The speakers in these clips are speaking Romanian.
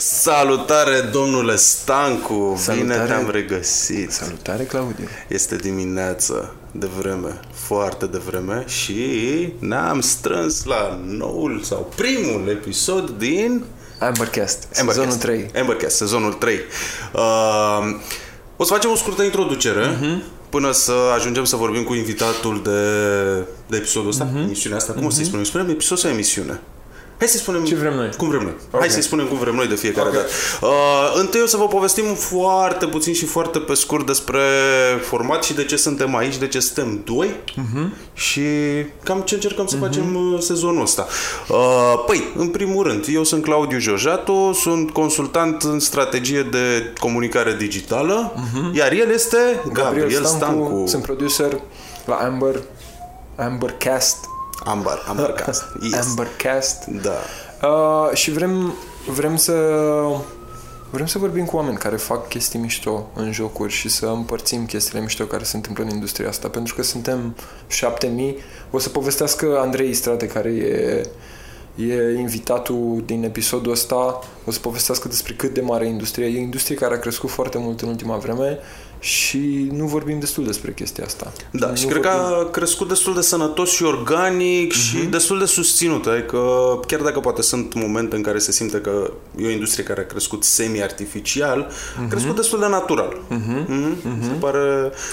Salutare, domnule Stancu. Salutare. Bine te-am regăsit. Salutare, Claudiu. Este dimineață, de vreme, foarte de vreme, și ne-am strâns la noul sau primul episod din Ambercast, sezonul 3. Ambercast, sezonul 3. O să facem o scurtă introducere, până să ajungem să vorbim cu invitatul de episodul ăsta, emisiunea asta. Cum o să-i spunem? Spunem episod sau emisiune? Hai să-i spunem cum vrem noi. Okay. Hai să-i spunem cum vrem noi de fiecare dată. Întâi o să vă povestim foarte puțin și foarte pe scurt despre format și de ce suntem aici, de ce suntem doi și cam ce încercăm să facem sezonul ăsta. Păi, în primul rând, eu sunt Claudiu Jojatu, sunt consultant în strategie de comunicare digitală, iar el este Gabriel Stancu. Sunt producer la Ambercast. Yes. Ambercast. Da. Și vrem să vorbim cu oameni care fac chestii mișto în jocuri și să împărțim chestiile mișto care se întâmplă în industria asta, pentru că suntem 7000. O să povestească Andrei Strate, care e invitatul din episodul ăsta. O să povestească despre cât de mare e industria. E industrie care a crescut foarte mult în ultima vreme și nu vorbim destul despre chestia asta. Da, nu, și cred că a crescut destul de sănătos și organic și destul de susținut. Adică, chiar dacă poate sunt momente în care se simte că e o industrie care a crescut semi-artificial, a crescut destul de natural.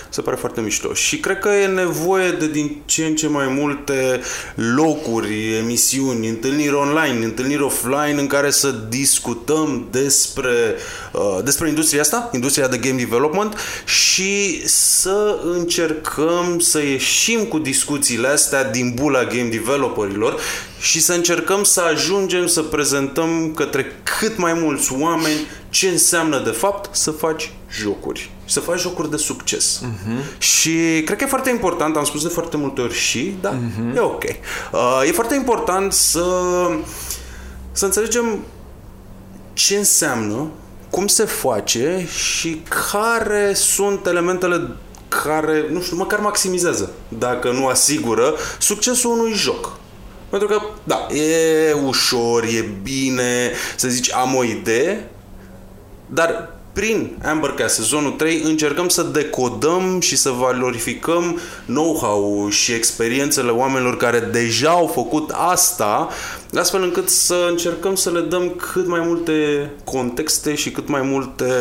Se pare foarte mișto. Și cred că e nevoie de din ce în ce mai multe locuri, emisiuni, întâlniri online, întâlniri offline în care să discutăm despre industria asta, industria de game development, și să încercăm să ieșim cu discuțiile astea din bula game developerilor și să încercăm să ajungem să prezentăm către cât mai mulți oameni ce înseamnă de fapt să faci jocuri. Să faci jocuri de succes. Și cred că e foarte important, am spus de foarte multe ori și, da, e ok. E foarte important să înțelegem ce înseamnă, cum se face și care sunt elementele care, nu știu, măcar maximizează, dacă nu asigură, succesul unui joc. Pentru că, da, e ușor, e bine să zici am o idee, dar prin Ambercast sezonul 3 încercăm să decodăm și să valorificăm know-how și experiențele oamenilor care deja au făcut asta, astfel încât să încercăm să le dăm cât mai multe contexte și cât mai multe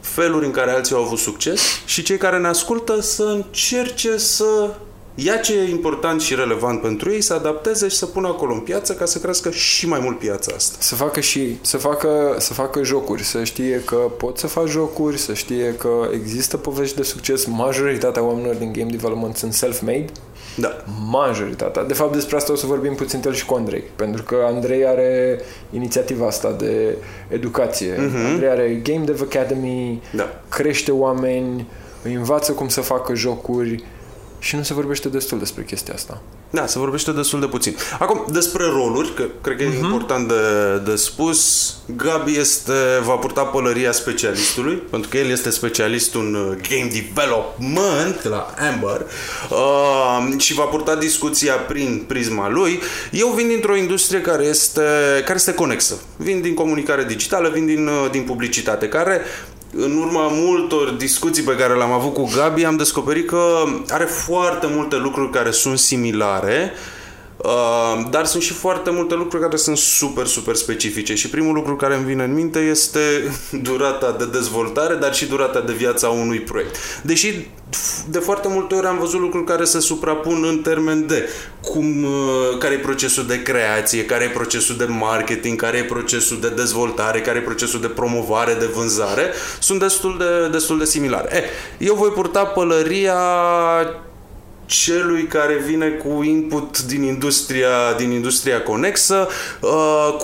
feluri în care alții au avut succes și cei care ne ascultă să încerce să ia ce e important și relevant pentru ei, să adapteze și să pună acolo în piață ca să crească și mai mult piața asta. Să facă jocuri, să știe că pot să faci jocuri, să știe că există povești de succes. Majoritatea oamenilor din game development sunt self-made. Da. Majoritatea. De fapt, despre asta o să vorbim puțin el și cu Andrei, pentru că Andrei are inițiativa asta de educație. Andrei are Game Dev Academy, crește oameni, îi învață cum să facă jocuri. Și nu se vorbește destul despre chestia asta. Da, se vorbește destul de puțin. Acum, despre roluri, că cred că e important de spus. Gabi va purta pălăria specialistului, pentru că el este specialist în game development la Amber și va purta discuția prin prisma lui. Eu vin dintr-o industrie care este conexă. Vin din comunicare digitală, vin din publicitate, care, în urma multor discuții pe care le-am avut cu Gabi, am descoperit că are foarte multe lucruri care sunt similare, dar sunt și foarte multe lucruri care sunt super, super specifice. Și primul lucru care îmi vine în minte este durata de dezvoltare, dar și durata de viață a unui proiect. Deși de foarte multe ori am văzut lucruri care se suprapun în termen de care e procesul de creație, care e procesul de marketing, care e procesul de dezvoltare, care e procesul de promovare, de vânzare. Sunt destul de similare. Eu voi purta pălăria celui care vine cu input din industria conexă,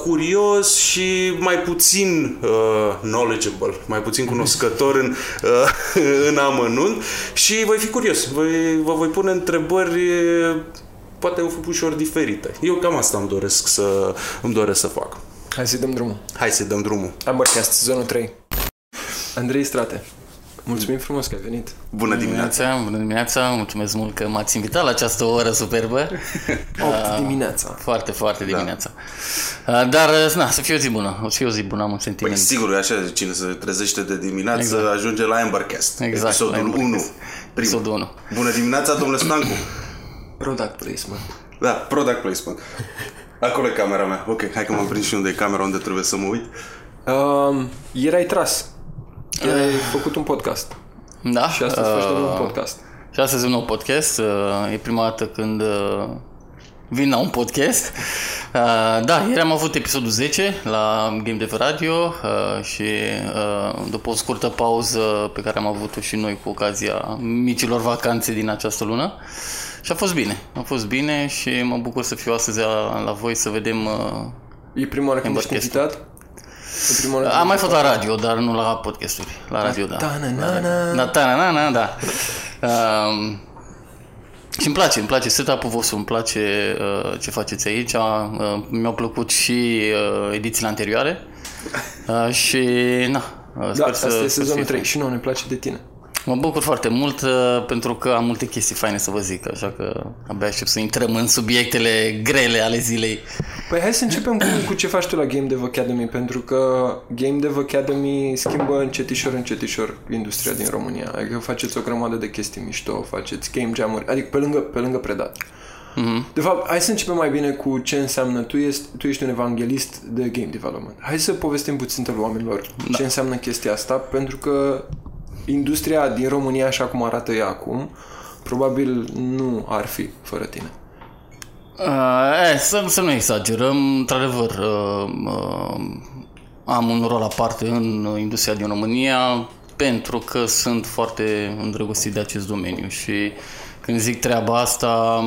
curios și mai puțin knowledgeable, mai puțin cunoscător în amănunt, și voi fi curios, vă voi pune întrebări poate ușor diferite. Eu cam asta îmi doresc să fac. Hai să-i dăm drumul. Ambercast, sezonul 3. Andrei Strate. Mulțumim frumos că ai venit. Bună dimineața! Bună dimineața! Mulțumesc mult că m-ați invitat la această oră superbă. 8 dimineața. Foarte, foarte dimineața. Da. Dar, na, să fie o zi bună. O să fie o zi bună, am un sentiment. Păi, sigur, e așa, cine se trezește de dimineață ajunge la Ambercast. Exact, episodul la Ambercast. 1. Episodul 1. Bună dimineața, domnule Stancu! Product placement. Da, product placement. Acolo e camera mea. Ok, hai că m-am prins și unde e camera, unde trebuie să mă uit. Ieri ai tras. Ai făcut un podcast. Da. Și astăzi faci de nou un podcast. Și astăzi un nou podcast. E prima dată când vin la un podcast. Da, ieri am avut episodul 10 la Game Dev Radio și după o scurtă pauză pe care am avut-o și noi cu ocazia micilor vacanțe din această lună. Și a fost bine. A fost bine și mă bucur să fiu astăzi la voi să vedem. E prima oară când ești invitat? Am mai fost la radio, dar nu la podcasturi. La radio, da. Da, da. Și îmi place setup-ul vostru, îmi place ce faceți aici. Mi-au plăcut și edițiile anterioare. Și na, da, asta e sezonul 3 și nouă ne place de tine. Mă bucur foarte mult pentru că am multe chestii faine să vă zic, așa că abia aștept să intrăm în subiectele grele ale zilei. Păi hai să începem cu ce faci tu la Game Dev Academy, pentru că Game Dev Academy schimbă încetișor industria din România. Adică faceți o grămadă de chestii mișto, faceți game jam-uri, adică pe lângă predat. Mm-hmm. De fapt, hai să începem mai bine cu ce înseamnă. Tu ești un evanghelist de game development. Hai să povestim puțin oamenilor ce înseamnă chestia asta, pentru că industria din România, așa cum arată ea acum, probabil nu ar fi fără tine. Să nu exagerăm. Într-adevăr, am un rol aparte în industria din România pentru că sunt foarte îndrăgostit de acest domeniu și când zic treaba asta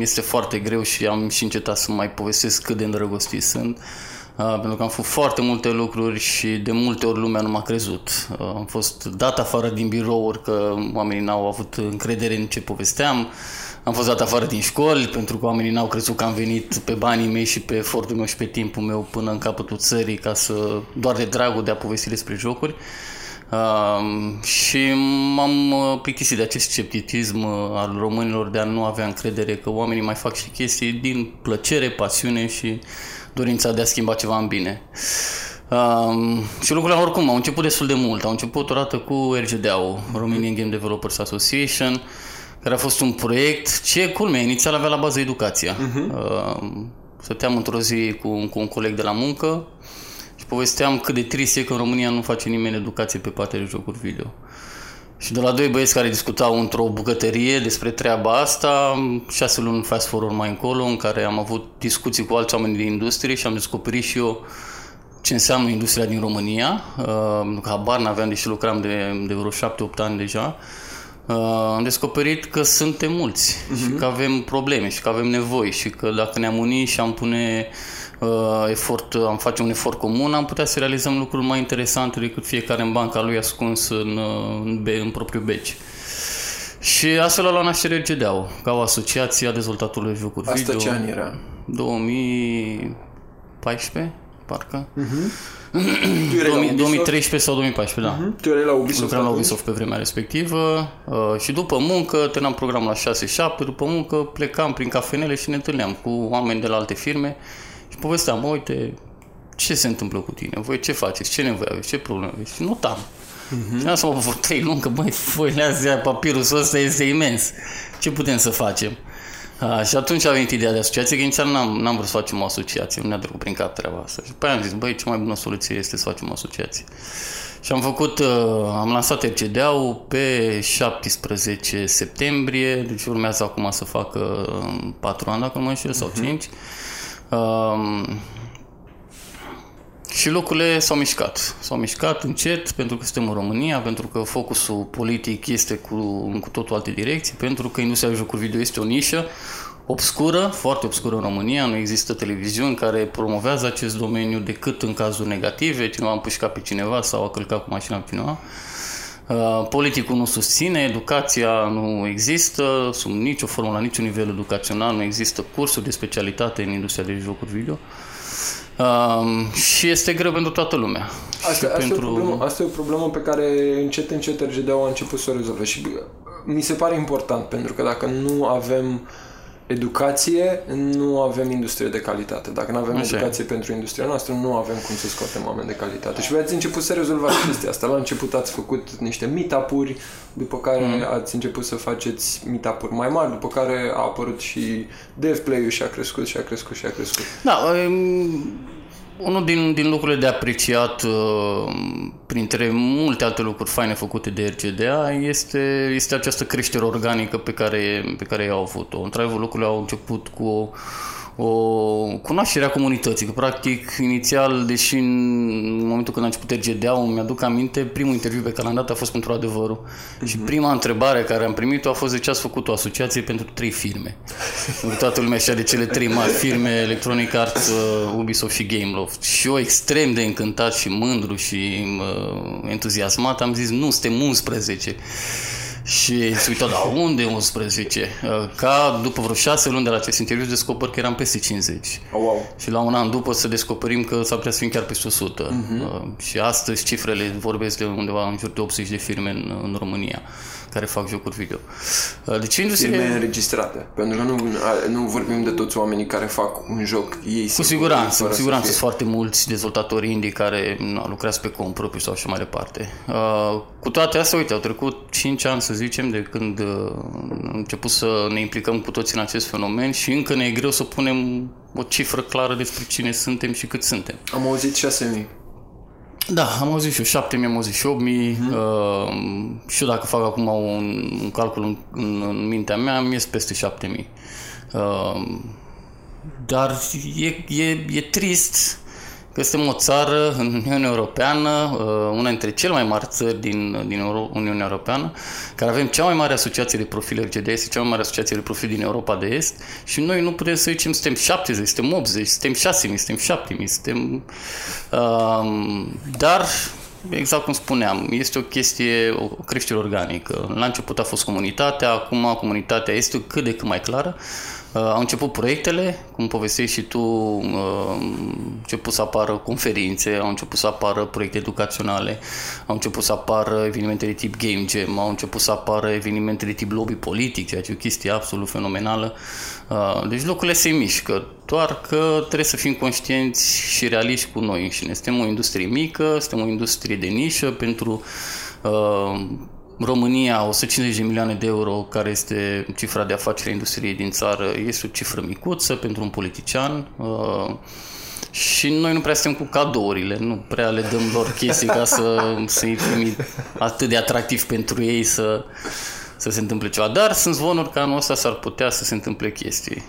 este foarte greu și am și încetat să mai povestesc cât de îndrăgostit sunt. Pentru că am făcut foarte multe lucruri și de multe ori lumea nu m-a crezut. Am fost dat afară din birouri că oamenii n-au avut încredere în ce povesteam. Am fost dat afară din școli pentru că oamenii n-au crezut că am venit pe banii mei și pe efortul meu și pe timpul meu până în capătul țării ca să doar de dragul de a povesti despre jocuri. Și m-am plictisit de acest scepticism al românilor de a nu avea încredere că oamenii mai fac și chestii din plăcere, pasiune și dorința de a schimba ceva în bine. Și lucrurile oricum au început destul de mult. Au început odată cu RGDA-ul, Romanian Game Developers Association, care a fost un proiect ce, culmea, inițial avea la bază educația. Stăteam într-o zi cu un coleg de la muncă și povesteam cât de trist e că în România nu face nimeni educație pe partea de jocuri video. Și de la doi băieți care discutau într-o bucătărie despre treaba asta, 6 luni fast forward mai încolo, în care am avut discuții cu alți oameni din industrie și am descoperit și eu ce înseamnă industria din România. Habar n-aveam, deși lucram de vreo 7-8 ani deja. Am descoperit că suntem mulți și că avem probleme și că avem nevoi și că dacă ne-am unit și am pune am face un efort comun, am putea să realizăm lucruri mai interesante decât fiecare în banca lui ascuns în propriul beci. Și astfel a luat naștere GDA-ul, ca o asociație a dezvoltatorilor de jocuri video. Asta ce an era? 2014, parcă. Tu erai 2013 sau 2014, da. Tu erai la Ubisoft? Lucram la Ubisoft pe vremea respectivă și după muncă, terminam programul la 6-7, după muncă plecam prin cafenele și ne întâlneam cu oameni de la alte firme. Și povesteam, uite, ce se întâmplă cu tine? Voi ce faceți? Ce nevoie aveți? Ce probleme aveți? Și notam. Și asta m-a făcut 3 luni, că băi, foile, papirusul ăsta este imens. Ce putem să facem? Și atunci a venit ideea de asociație, că inițial n-am vrut să facem o asociație. Nu ne-a trecut prin cap treaba asta. Și după aia am zis, băi, cea mai bună soluție este să facem o asociație. Și am lansat RCDA-ul pe 17 septembrie, deci urmează acum să facă 4 ani, dacă nu mă înșel, sau 5. Și lucrurile s-au mișcat încet, pentru că suntem în România, pentru că focusul politic este cu totul alte direcții, pentru că industria de jocuri video este o nișă obscură, foarte obscură în România. Nu există televiziuni care promovează acest domeniu decât în cazuri negative, cineva a împușcat pe cineva sau a călcat cu mașina pe cineva. Politicul nu susține, educația nu există, sub nicio formă, la niciun nivel educațional, nu există cursuri de specialitate în industria de jocuri video. Și este greu pentru toată lumea. Asta e o problemă pe care încet, încet RGD-ul a început să o rezolve. Și mi se pare important, pentru că dacă nu avem educație, nu avem industrie de calitate. Dacă nu avem educație pentru industria noastră, nu avem cum să scoatem oameni de calitate. Și voi ați început să rezolvați chestia asta. La început ați făcut niște meet-up-uri, după care ați început să faceți meet-up-uri mai mari, după care a apărut și DevPlay-ul și a crescut și a crescut și a crescut. Da, unul din lucrurile de apreciat, printre multe alte lucruri faine făcute de RGDA, este această creștere organică pe care i-au avut-o. Într-adevăr, lucrurile au început cu o cunoaștere a comunității. Că, practic, inițial, deși în momentul când a început RGDA-ul, mi-aduc aminte, primul interviu pe care l-am dat a fost pentru Adevărul. Și prima întrebare care am primit-o a fost: de ce ați făcut o asociație pentru 3 firme? Toată lumea știa de cele 3 mari firme, Electronic Arts, Ubisoft și Gameloft. Și eu, extrem de încântat și mândru și entuziasmat, am zis: nu, suntem 11. Și se uită, da, unde 11? Ca după vreo 6 luni de la acest interviu să descopăr că eram peste 50. Oh, wow. Și la un an după să descoperim că s-ar putea să fim chiar peste 100. Și astăzi cifrele vorbesc de undeva în jur de 80 de firme în România care fac jocuri video. Deci industrie... Firme înregistrate. Pentru că nu vorbim de toți oamenii care fac un joc ei. Cu siguranță sunt foarte mulți dezvoltatori indie care lucrează pe cont propriu sau și mai departe. Cu toate astea, uite, au trecut 5 ani, să zicem, de când am început să ne implicăm cu toți în acest fenomen și încă ne e greu să punem o cifră clară despre cine suntem și cât suntem. Am auzit 6.000. Da, am auzit și eu 7.000, am auzit și 8.000. Și eu, dacă fac acum un calcul în mintea mea, mi-e peste 7.000. Dar e trist că suntem o țară în Uniunea Europeană, una dintre cele mai mari țări din Uniunea Europeană, care avem cea mai mare asociație de profil RGD, este cea mai mare asociație de profil din Europa de Est, și noi nu putem să zicem suntem 70, suntem 80, suntem 6.000, suntem 7.000, suntem... dar... Exact cum spuneam, este o creștere organică. La început a fost comunitatea, acum comunitatea este cât de cât mai clară. Au început proiectele, cum povestești și tu, au început să apară conferințe, au început să apară proiecte educaționale, au început să apară evenimente de tip Game Jam, au început să apară evenimente de tip lobby politic, ceea ce e o chestie absolut fenomenală. Deci lucrurile se mișcă, doar că trebuie să fim conștienți și realiști cu noi înșine. Suntem o industrie mică, suntem o industrie de nișă. Pentru România, 150 de milioane de euro, care este cifra de afaceri a industriei din țară, este o cifră micuță pentru un politician. Și noi nu prea suntem cu cadourile, nu prea le dăm lor chestii ca să-i primim atât de atractiv pentru ei să se întâmple ceva, dar sunt zvonuri că anul ăsta s-ar putea să se întâmple chestii.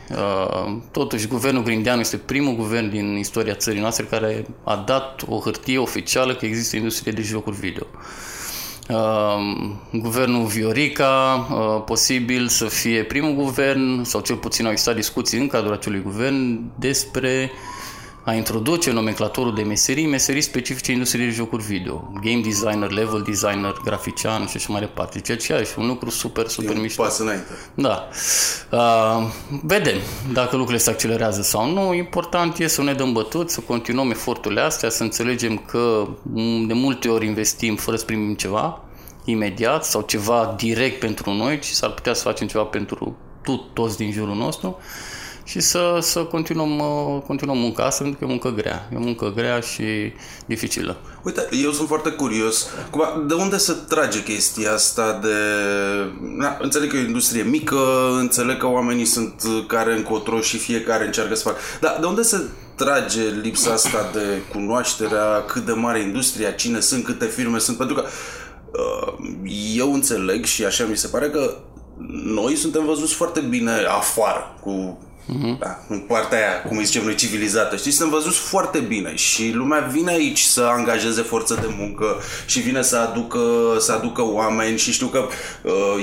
Totuși, guvernul Grindeanu este primul guvern din istoria țării noastre care a dat o hârtie oficială că există industrie de jocuri video. Guvernul Viorica, posibil să fie primul guvern, sau cel puțin au existat discuții în cadrul acelui guvern despre a introduce nomenclatorul de meserii specifice industriei de jocuri video. Game designer, level designer, grafician și așa mai departe. Ceea ce e un lucru super, super mișto. E un pas înainte. Da. Vedem dacă lucrurile se accelerează sau nu. Important e să ne dăm bătut, să continuăm eforturile astea, să înțelegem că de multe ori investim fără să primim ceva imediat sau ceva direct pentru noi, ci s-ar putea să facem ceva pentru toți din jurul nostru. Și să continuăm munca asta, pentru că e muncă grea. E muncă grea și dificilă. Uite, eu sunt foarte curios. De unde se trage chestia asta de... Na, înțeleg că e o industrie mică, înțeleg că oamenii sunt care încotro și fiecare încearcă să facă. Dar de unde se trage lipsa asta de cunoașterea cât de mare industria, cine sunt, câte firme sunt? Pentru că eu înțeleg și așa mi se pare că noi suntem văzuți foarte bine afară cu... Da, în partea aia, cum îi zicem noi, civilizată, știi, suntem văzuți foarte bine și lumea vine aici să angajeze forță de muncă și vine să aducă oameni și știu că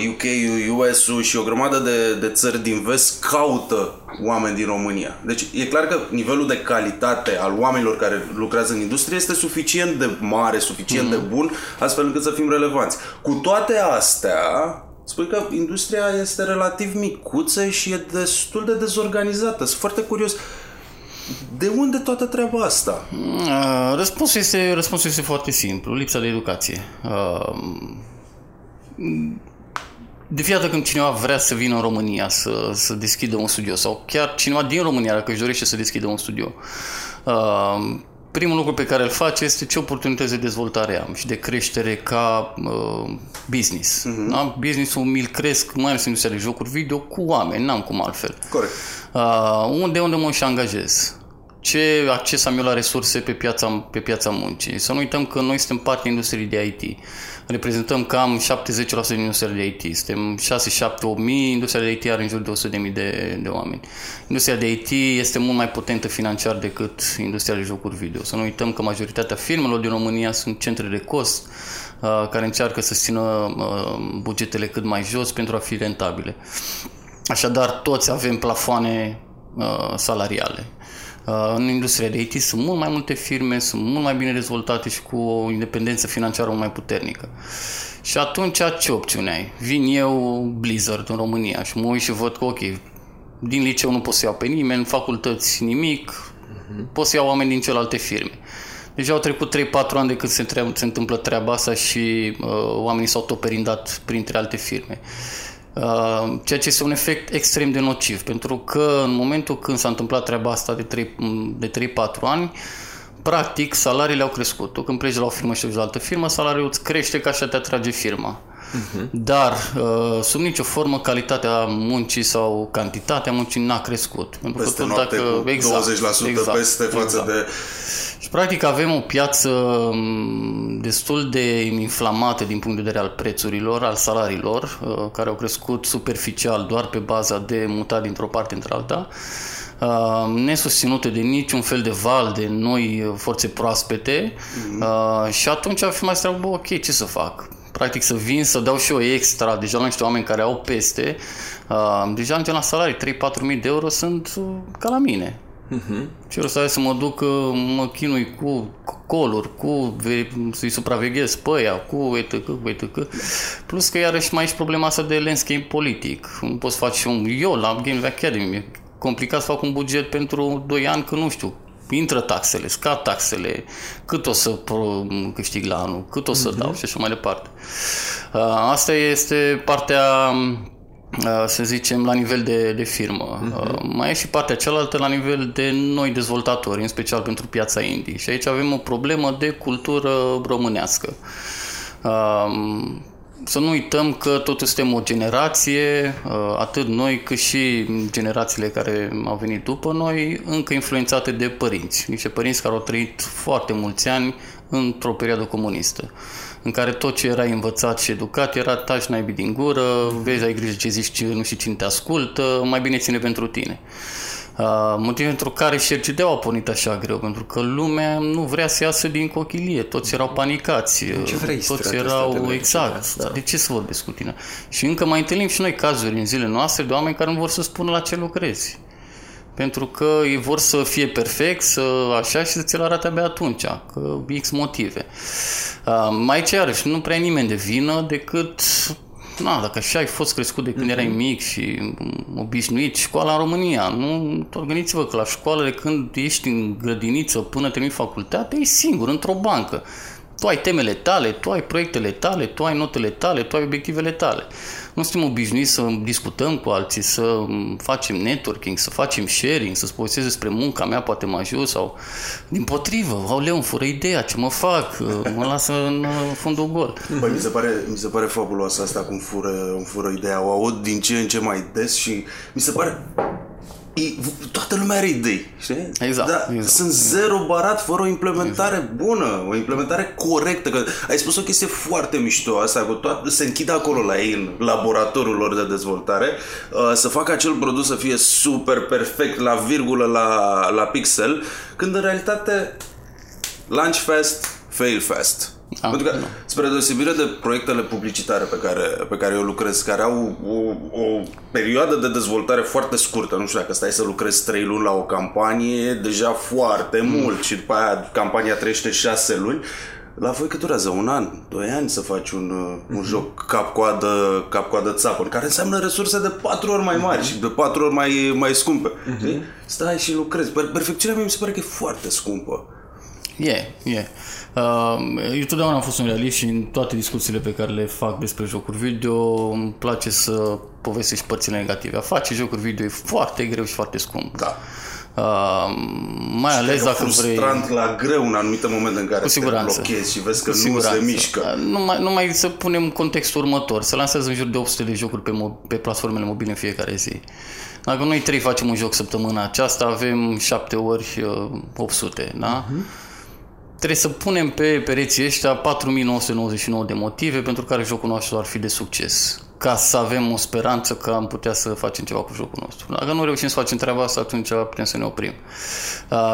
UK-ul, US-ul și o grămadă de țări din vest caută oameni din România. Deci e clar că nivelul de calitate al oamenilor care lucrează în industrie este suficient de mare, suficient de bun, astfel încât să fim relevanți. Cu toate astea, spui că industria este relativ micuță și e destul de dezorganizată. Sunt foarte curios. De unde toată treaba asta? Răspunsul este foarte simplu. Lipsa de educație. De fiecare dată când cineva vrea să vină în România să deschidă un studio, sau chiar cineva din România dacă își dorește să deschidă un studio, primul lucru pe care îl face este ce oportunități de dezvoltare am și de creștere ca business. Uh-huh. Da? Business-ul mi-l cresc, mai ales în industria de jocuri video, cu oameni, n-am cum altfel. Corect. Unde mă și angajez? Ce acces am eu la resurse pe piața muncii? Să nu uităm că noi suntem parte industriei de IT. Reprezentăm cam 70% din industria de IT. Suntem 6-7-8.000, industria de IT are în jur de 100.000 de oameni. Industria de IT este mult mai potentă financiar decât industria de jocuri video. Să nu uităm că majoritatea firmelor din România sunt centre de cost care încearcă să țină bugetele cât mai jos pentru a fi rentabile. Așadar, toți avem plafoane salariale. În industria de IT sunt mult mai multe firme, sunt mult mai bine dezvoltate și cu o independență financiară mult mai puternică. Și atunci ce opțiune ai? Vin eu Blizzard în România și mă uit și văd că, ok, din liceu nu pot să iau pe nimeni, facultăți nimic, pot să iau oameni din celelalte firme. Deja au trecut 3-4 ani de când se întâmplă treaba asta și oamenii s-au toperindat printre alte firme. Ceea ce este un efect extrem de nociv, pentru că în momentul când s-a întâmplat treaba asta de 3-4 ani, practic salariile au crescut. Tu când pleci de la o firmă și de la altă firmă, salariul îți crește ca așa te atrage firma. Uh-huh. Dar sub nicio formă calitatea muncii sau cantitatea muncii n-a crescut. Pentru peste că noapte dacă, cu exact, 20% exact, peste față exact. De... Și practic avem o piață destul de inflamată din punct de vedere al prețurilor, al salariilor, care au crescut superficial doar pe baza de mutat dintr-o parte într-alta, nesusținute de niciun fel de val de noi forțe proaspete. Mm-hmm. Și atunci firma se treabă, ok, ce să fac? Practic să vin, să dau și eu extra, deja la niște oameni care au peste, deja la salarii, 3-4.000 de euro sunt ca la mine. Uh-huh. Și eu să mă duc, mă chinui cu coluri, cu să-i supraveghez pe aia, cu etc. Plus că iarăși mai ești problema asta de landscape politic. Nu poți face eu la Game Dev Academy, e complicat să fac un buget pentru 2 ani, că nu știu. Intră taxele, scad taxele, cât o să câștig la anul, cât o să dau și așa mai departe. Asta este partea, să zicem, la nivel de firmă. Mai e și partea cealaltă la nivel de noi dezvoltatori, în special pentru piața indie. Și aici avem o problemă de cultură românească. Să nu uităm că totuși suntem o generație, atât noi cât și generațiile care au venit după noi, încă influențate de părinți. Niște părinți care au trăit foarte mulți ani într-o perioadă comunistă, în care tot ce era învățat și educat era taci naibii din gură, vezi, ai grijă ce zici, nu știu cine te ascultă, mai bine ține pentru tine. Motivul pentru care și RGD-ul a pornit așa greu, pentru că lumea nu vrea să iasă din cochilie, toți erau panicați, toți erau exact, de ce să vorbesc cu tine? Și încă mai întâlnim și noi cazuri în zilele noastre de oameni care nu vor să spună la ce lucrezi, pentru că ei vor să fie perfect, să așa și să ți-l arate abia atunci, că X motive. Aici iarăși nu prea nimeni de vină decât... Na, dacă așa ai fost crescut de când erai mic și obișnuit, școala în România, nu? Gândiți-vă că la școală de când ești în grădiniță până termini facultatea, ești singur, într-o bancă. Tu ai temele tale, tu ai proiectele tale, tu ai notele tale, tu ai obiectivele tale. Nu suntem obișnuiți să discutăm cu alții, să facem networking, să facem sharing, să-ți povestesc despre munca mea, poate mă ajut sau... Dimpotrivă, aoleu, îmi fură ideea, ce mă fac, mă lasă în fundul gol. Băi, mi se pare fabuloasă asta cum îmi fură ideea, o aud din ce în ce mai des și mi se pare... toată lumea are idei, știi? Exact. Dar sunt zero barat fără o implementare bună, o implementare corectă. Că ai spus o chestie foarte mișto asta, că se închide acolo la ei, în laboratorul lor de dezvoltare, să facă acel produs să fie super perfect, la virgulă, la pixel, când în realitate launch fast, fail fast. Ah, pentru că, spre deosebire de proiectele publicitare pe care eu lucrez, care au o perioadă de dezvoltare foarte scurtă, nu știu dacă stai să lucrezi 3 luni la o campanie, deja foarte mult, și după aia campania trăiește 6 luni, La voi că durează un an, 2 ani să faci un joc cap-coadă țapă, care înseamnă resurse de 4 ori mai mari și de 4 ori mai scumpe. Stai și lucrezi. Perfecțiunea mea mi se pare că e foarte scumpă. Eu totdeauna am fost un realist și în toate discuțiile pe care le fac despre jocuri video îmi place să povestești părțile negative. A face jocuri video e foarte greu și foarte scump. Da. Mai ales dacă vrei. Frustrant la greu în anumite momente în care te blochezi și vezi că nu se mișcă. Numai să punem contextul următor. Se lansează în jur de 800 de jocuri pe platformele mobile în fiecare zi. Dacă noi 3 facem un joc săptămâna aceasta, avem 7 ori 800, da? Trebuie să punem pe pereții ăștia 4.999 de motive pentru care jocul nostru ar fi de succes, ca să avem o speranță că am putea să facem ceva cu jocul nostru. Dacă nu reușim să facem treaba asta, atunci putem să ne oprim.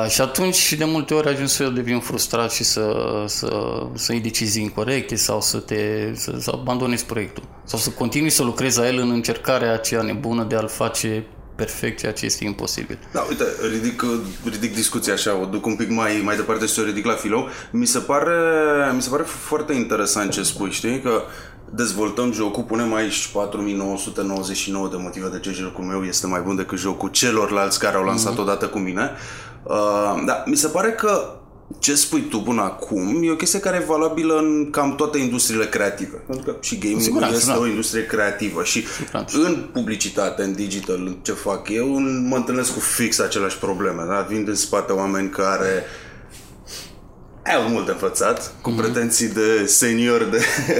Și atunci, de multe ori, ajung să devin frustrat și să iei decizii incorecte sau să abandonezi proiectul. Sau să continui să lucrezi la el în încercarea aceea nebună de a-l face perfect, ceea ce este imposibil. Da, uite, ridic discuția așa, o duc un pic mai departe și o ridic la filou. Mi se pare foarte interesant ce spui, știi? Că dezvoltăm jocul, punem aici 4999 de motive de ce jocul meu este mai bun decât jocul celorlalți care au lansat odată cu mine. Da, mi se pare că ce spui tu până acum e o chestie care e valabilă în cam toate industriile creative. Pentru că și gaming-ul este o industrie creativă și în publicitate, în digital, în ce fac eu, mă întâlnesc cu fix aceleași probleme. Da? Vin din spate oameni care au mult de învățat, cu pretenții de senior,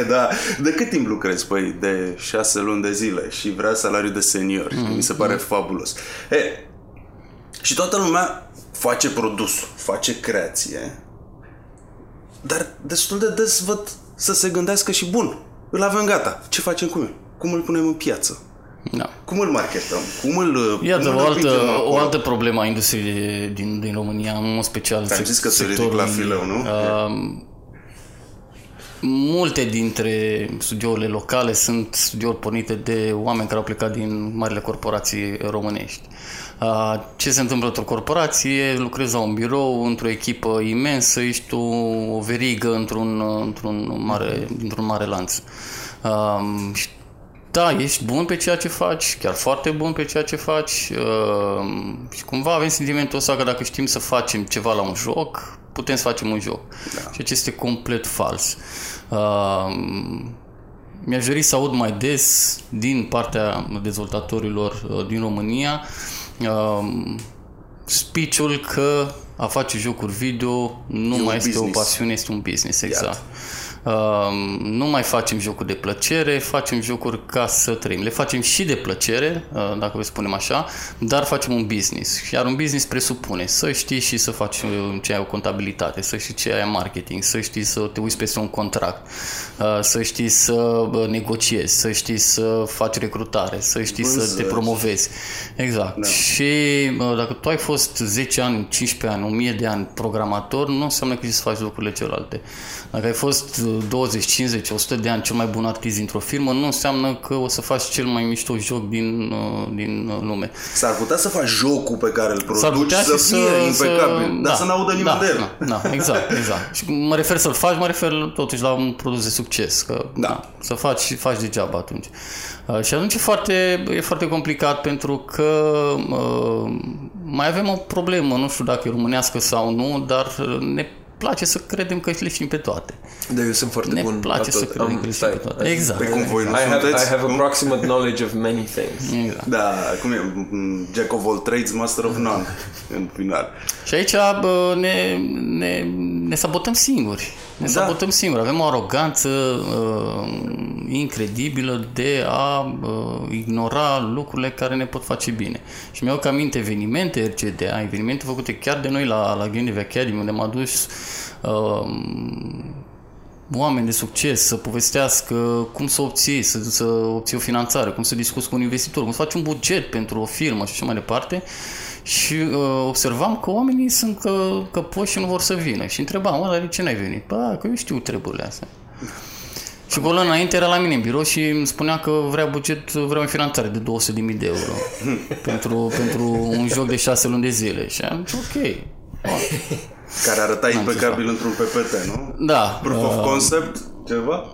da. De cât timp lucrezi? Păi, de 6 luni de zile și vrea salariul de senior. Mi se pare fabulos. Și toată lumea face produs, face creație, dar destul de des văd să se gândească și bun, îl avem gata, ce facem cu el? Cum îl punem în piață? Da. Cum îl marketăm? Iată, o altă problemă a industriei din România, în mod special. Te-am zis că se ridic la fileu, nu? Multe dintre studiourile locale sunt studiouri pornite de oameni care au plecat din marile corporații românești. Ce se întâmplă într-o corporație? Lucrezi la un birou, într-o echipă imensă, ești o verigă într-un mare lanț. Da, ești bun pe ceea ce faci, chiar foarte bun pe ceea ce faci și cumva avem sentimentul ăsta că dacă știm să facem ceva la un joc, putem să facem un joc. Da. Ceea ce este complet fals. Mi-aș dori să aud mai des din partea dezvoltatorilor din România speech-ul că a face jocuri video nu mai este o pasiune, este un business, exact. Nu mai facem jocuri de plăcere, facem jocuri ca să trăim. Le facem și de plăcere, dacă vă spunem așa, dar facem un business. Iar un business presupune să știi și să faci ce ai o contabilitate, să știi ce ai marketing, să știi să te uiți peste un contract, să știi să negociezi, să știi să faci recrutare, să știi să te promovezi. Exact. Da. Și dacă tu ai fost 10 ani, 15 ani, 1000 de ani programator, nu înseamnă că știi să faci lucrurile celelalte. Dacă ai fost 20, 50, 100 de ani cel mai bun artist dintr-o firmă, nu înseamnă că o să faci cel mai mișto joc din lume. S-ar putea să faci jocul pe care îl produci să fie impecabil, dar să n-audă nimeni de el. Da, exact. Și mă refer să-l faci, mă refer totuși la un produs de succes, că să faci și faci degeaba atunci. Și atunci e foarte complicat pentru că mai avem o problemă, nu știu dacă e românească sau nu, dar ne place să credem că le știm pe toate. Da, eu sunt foarte bun. Ne place să credem că le știm pe toate. Exact. I have approximate knowledge of many things. Exact. Da, cum e? Jack of all trades, master of none. În final. Și aici ne sabotăm singuri. Sabotăm singuri. Avem o aroganță incredibilă de a ignora lucrurile care ne pot face bine. Și mi-au cam aminte evenimente RCDA, evenimente făcute chiar de noi la Game Dev Academy, unde m-a dus oameni de succes să povestească cum să obții, să obții o finanțare, cum să discuți cu un investitor, cum să faci un buget pentru o firmă și așa mai departe. Și observam că oamenii sunt căpoși și nu vor să vină. Și întrebam, dar de ce n-ai venit? Bă, că eu știu treburile astea. Și golul înainte era la mine în birou și îmi spunea că vrea o finanțare de 200.000 de euro pentru un joc de 6 luni de zile. Și am zis, ok. care arăta impecabil într-un PPT, nu? Da. Proof of concept, ceva?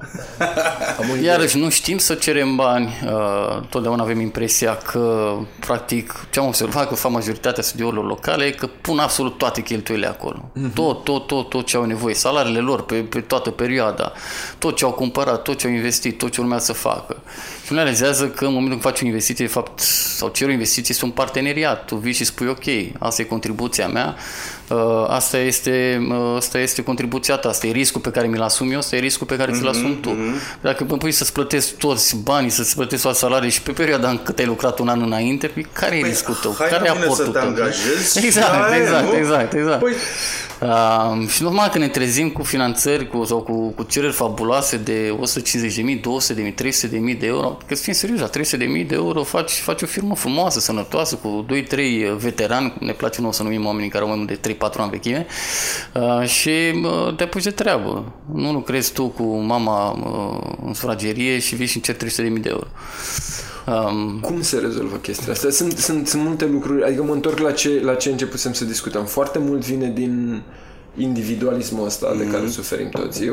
Iarăși nu știm să cerem bani. Totdeauna avem impresia că, practic, ce am observat că fac majoritatea studiourilor locale e că pun absolut toate cheltuielile acolo. Uh-huh. Tot ce au nevoie. Salariile lor pe toată perioada. Tot ce au cumpărat, tot ce au investit, tot ce urmează să facă. Și nu realizează că în momentul când faci o investiție, de fapt, sau ceri o investiție, este un parteneriat. Tu vii și spui, ok, asta e contribuția mea, asta este contribuția ta, asta e riscul pe care mi-l asum eu, asta e riscul pe care ți-l asum tu. Dacă îmi pui să-ți plătesc toți banii, să-ți plătesc toate salariile și pe perioada în cât ai lucrat un an înainte, care e riscul tău? Care e aportul tău? Exact. Păi... și normal că ne trezim cu finanțări sau cu cereri fabuloase de 150.000, 200.000, 300.000 de euro. Că fiind serios, la 300.000 de euro faci o firmă frumoasă, sănătoasă, cu 2-3 veterani, ne place nouă să numim oamenii care au mai mult de 3-4 ani vechime, și te apuci de treabă. Nu lucrezi tu cu mama în sufragerie și vii și încerci 300.000 de euro. Cum se rezolvă chestia asta? Sunt multe lucruri, adică mă întorc la ce începusem să discutăm. Foarte mult vine din individualismul ăsta de care suferim toți.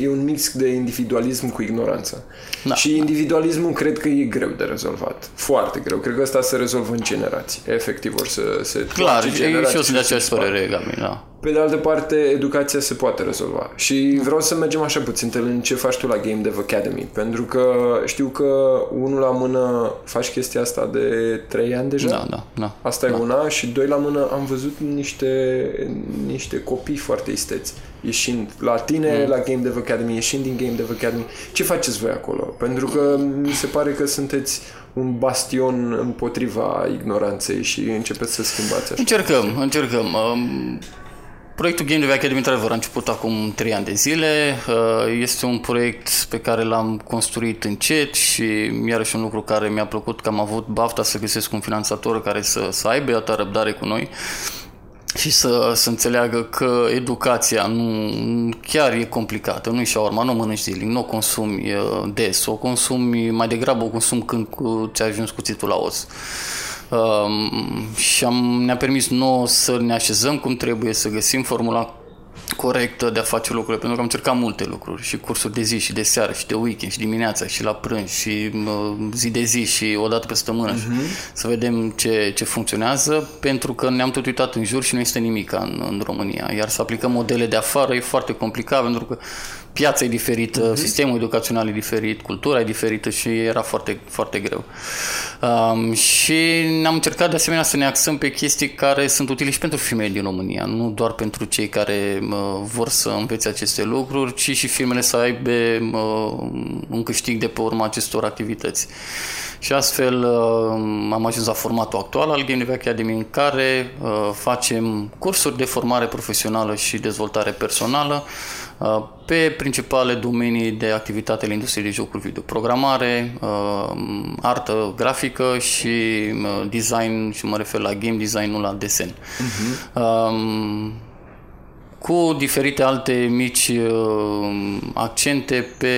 E un mix de individualism cu ignoranță. Da. Și individualismul cred că e greu de rezolvat. Foarte greu. Cred că asta se rezolvă în generații. Efectiv, ori se... Clar, și eu sunt de aceeași părere, Gabi, da. Pe de altă parte, educația se poate rezolva. Și vreau să mergem așa puțin în ce faci tu la Game Dev Academy. Pentru că știu că unul la mână faci chestia asta de 3 ani deja. Da. Asta e una. Și doi la mână am văzut niște copii foarte isteți ieșind la tine, la Game Dev Academy, ieșind din Game Dev Academy. Ce faceți voi acolo? Pentru că mi se pare că sunteți un bastion împotriva ignoranței și începeți să schimbați așa. Încercăm. Proiectul Game Dev Academy, într-adevăr, a început acum 3 ani de zile. Este un proiect pe care l-am construit încet și iarăși un lucru care mi-a plăcut, că am avut bafta să găsesc un finanțator care să aibă atâta răbdare cu noi și să înțeleagă că educația nu chiar e complicată, nu e șaorma, nu o mănânci zilnic, nu o consumi des, o consumi mai degrabă, o consumi când ți-a ajuns cuțitul la os. Și ne-a permis nouă să ne așezăm cum trebuie, să găsim formula corectă de a face lucrurile, pentru că am încercat multe lucruri și cursuri de zi și de seară și de weekend și dimineața și la prânz și zi de zi și o dată pe săptămână, să vedem ce funcționează, pentru că ne-am tot uitat în jur și nu este nimic în România, iar să aplicăm modele de afară e foarte complicat, pentru că piața e diferită, sistemul educațional e diferit, cultura e diferită și era foarte, foarte greu. Și ne-am încercat de asemenea să ne axăm pe chestii care sunt utile și pentru firmele din România, nu doar pentru cei care vor să învețe aceste lucruri, ci și firmele să aibă un câștig de pe urma acestor activități. Și astfel am ajuns la formatul actual al Game Dev Academy, în care facem cursuri de formare profesională și dezvoltare personală pe principale domenii de activitate ale industriei de jocuri video, programare, artă grafică și design, și mă refer la game design, nu la desen. Cu diferite alte mici accente pe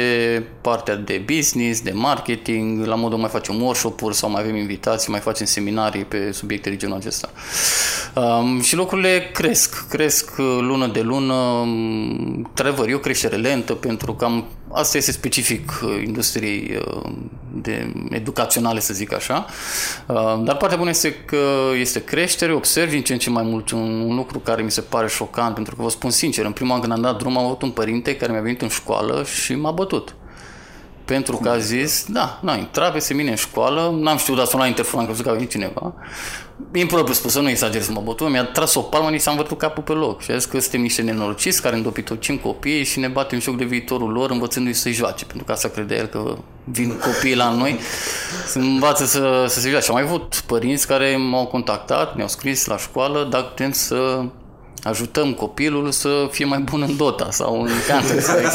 partea de business, de marketing, la modul mai facem workshop-uri sau mai avem invitații, mai facem seminarii pe subiecte de genul acesta. Și lucrurile cresc lună de lună, într-adevăr, e o creștere lentă, pentru că asta este specific industriei educaționale, să zic așa, dar partea bună este că este creștere, observ din ce în ce mai mult un lucru care mi se pare șocant, pentru că vă spun sincer, în prima an când am dat drum am avut un părinte care mi-a venit în școală și m-a bătut. Pentru că a zis, n-a intrat peste mine în școală, n-am știut, dar sună la interfon, am crezut că a venit cineva. Impropriu spus, să nu exagerez, mă bătut, mi-a tras o palmă, ni s-a învățat capul pe loc. Și a zis că suntem niște nenorociți care îndopitocim copiii și ne batem joc de viitorul lor, învățându-i să-i joace. Pentru că asta credea el, că vin copiii la noi, se învață să se joace. Am mai avut părinți care m-au contactat, mi-au scris la școală, dacă putem să... ajutăm copilul să fie mai bun în Dota sau în Counter Strike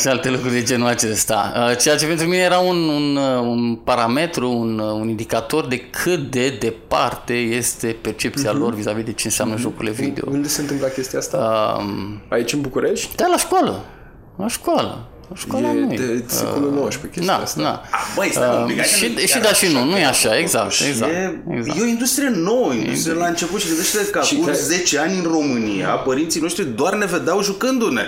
și alte lucruri de genul acesta. Ceea ce pentru mine era un parametru, un indicator de cât de departe este percepția lor vis-a-vis de ce înseamnă jocurile video. Unde se întâmplă chestia asta? Aici în București? Da, la școală. Școala nu e. Secolul 19 chestia asta. Băi, și da și nu, nu e așa, exact. E o industrie nouă, industrie la început și gândește că acum 10 ani în România părinții noștri doar ne vedeau jucându-ne.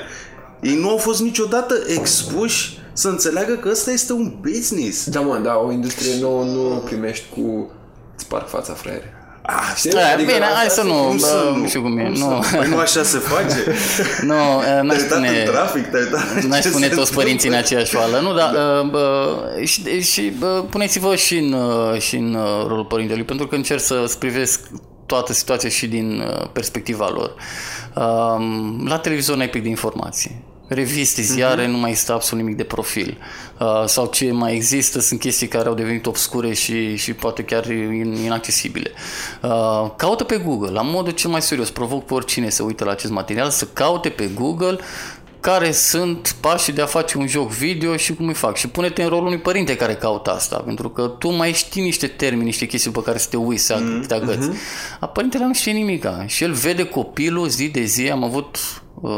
Ei nu au fost niciodată expuși să înțeleagă că ăsta este un business. Da, o industrie nouă nu primești cu sparg fața fraiere. Bine, hai să nu, știu cum e. Păi nu așa se face? Nu, n-aș spune toți părinții în aceeași oală. Nu, dar și puneți-vă și în rolul părintelui, pentru că încerc să-ți privesc toată situația și din perspectiva lor. La televizor n-ai pic de informații. Reviste, ziare, nu mai există absolut nimic de profil. Sau ce mai există sunt chestii care au devenit obscure și poate chiar inaccesibile. Caută pe Google, la modul cel mai serios, provoc pe oricine se uită la acest material să caute pe Google care sunt pașii de a face un joc video și cum îi fac. Și pune-te în rolul unui părinte care caută asta, pentru că tu mai știi niște termeni, niște chestii pe care să te uiți, să te agăți. Părintele nu știe nimica și el vede copilul zi de zi. Am avut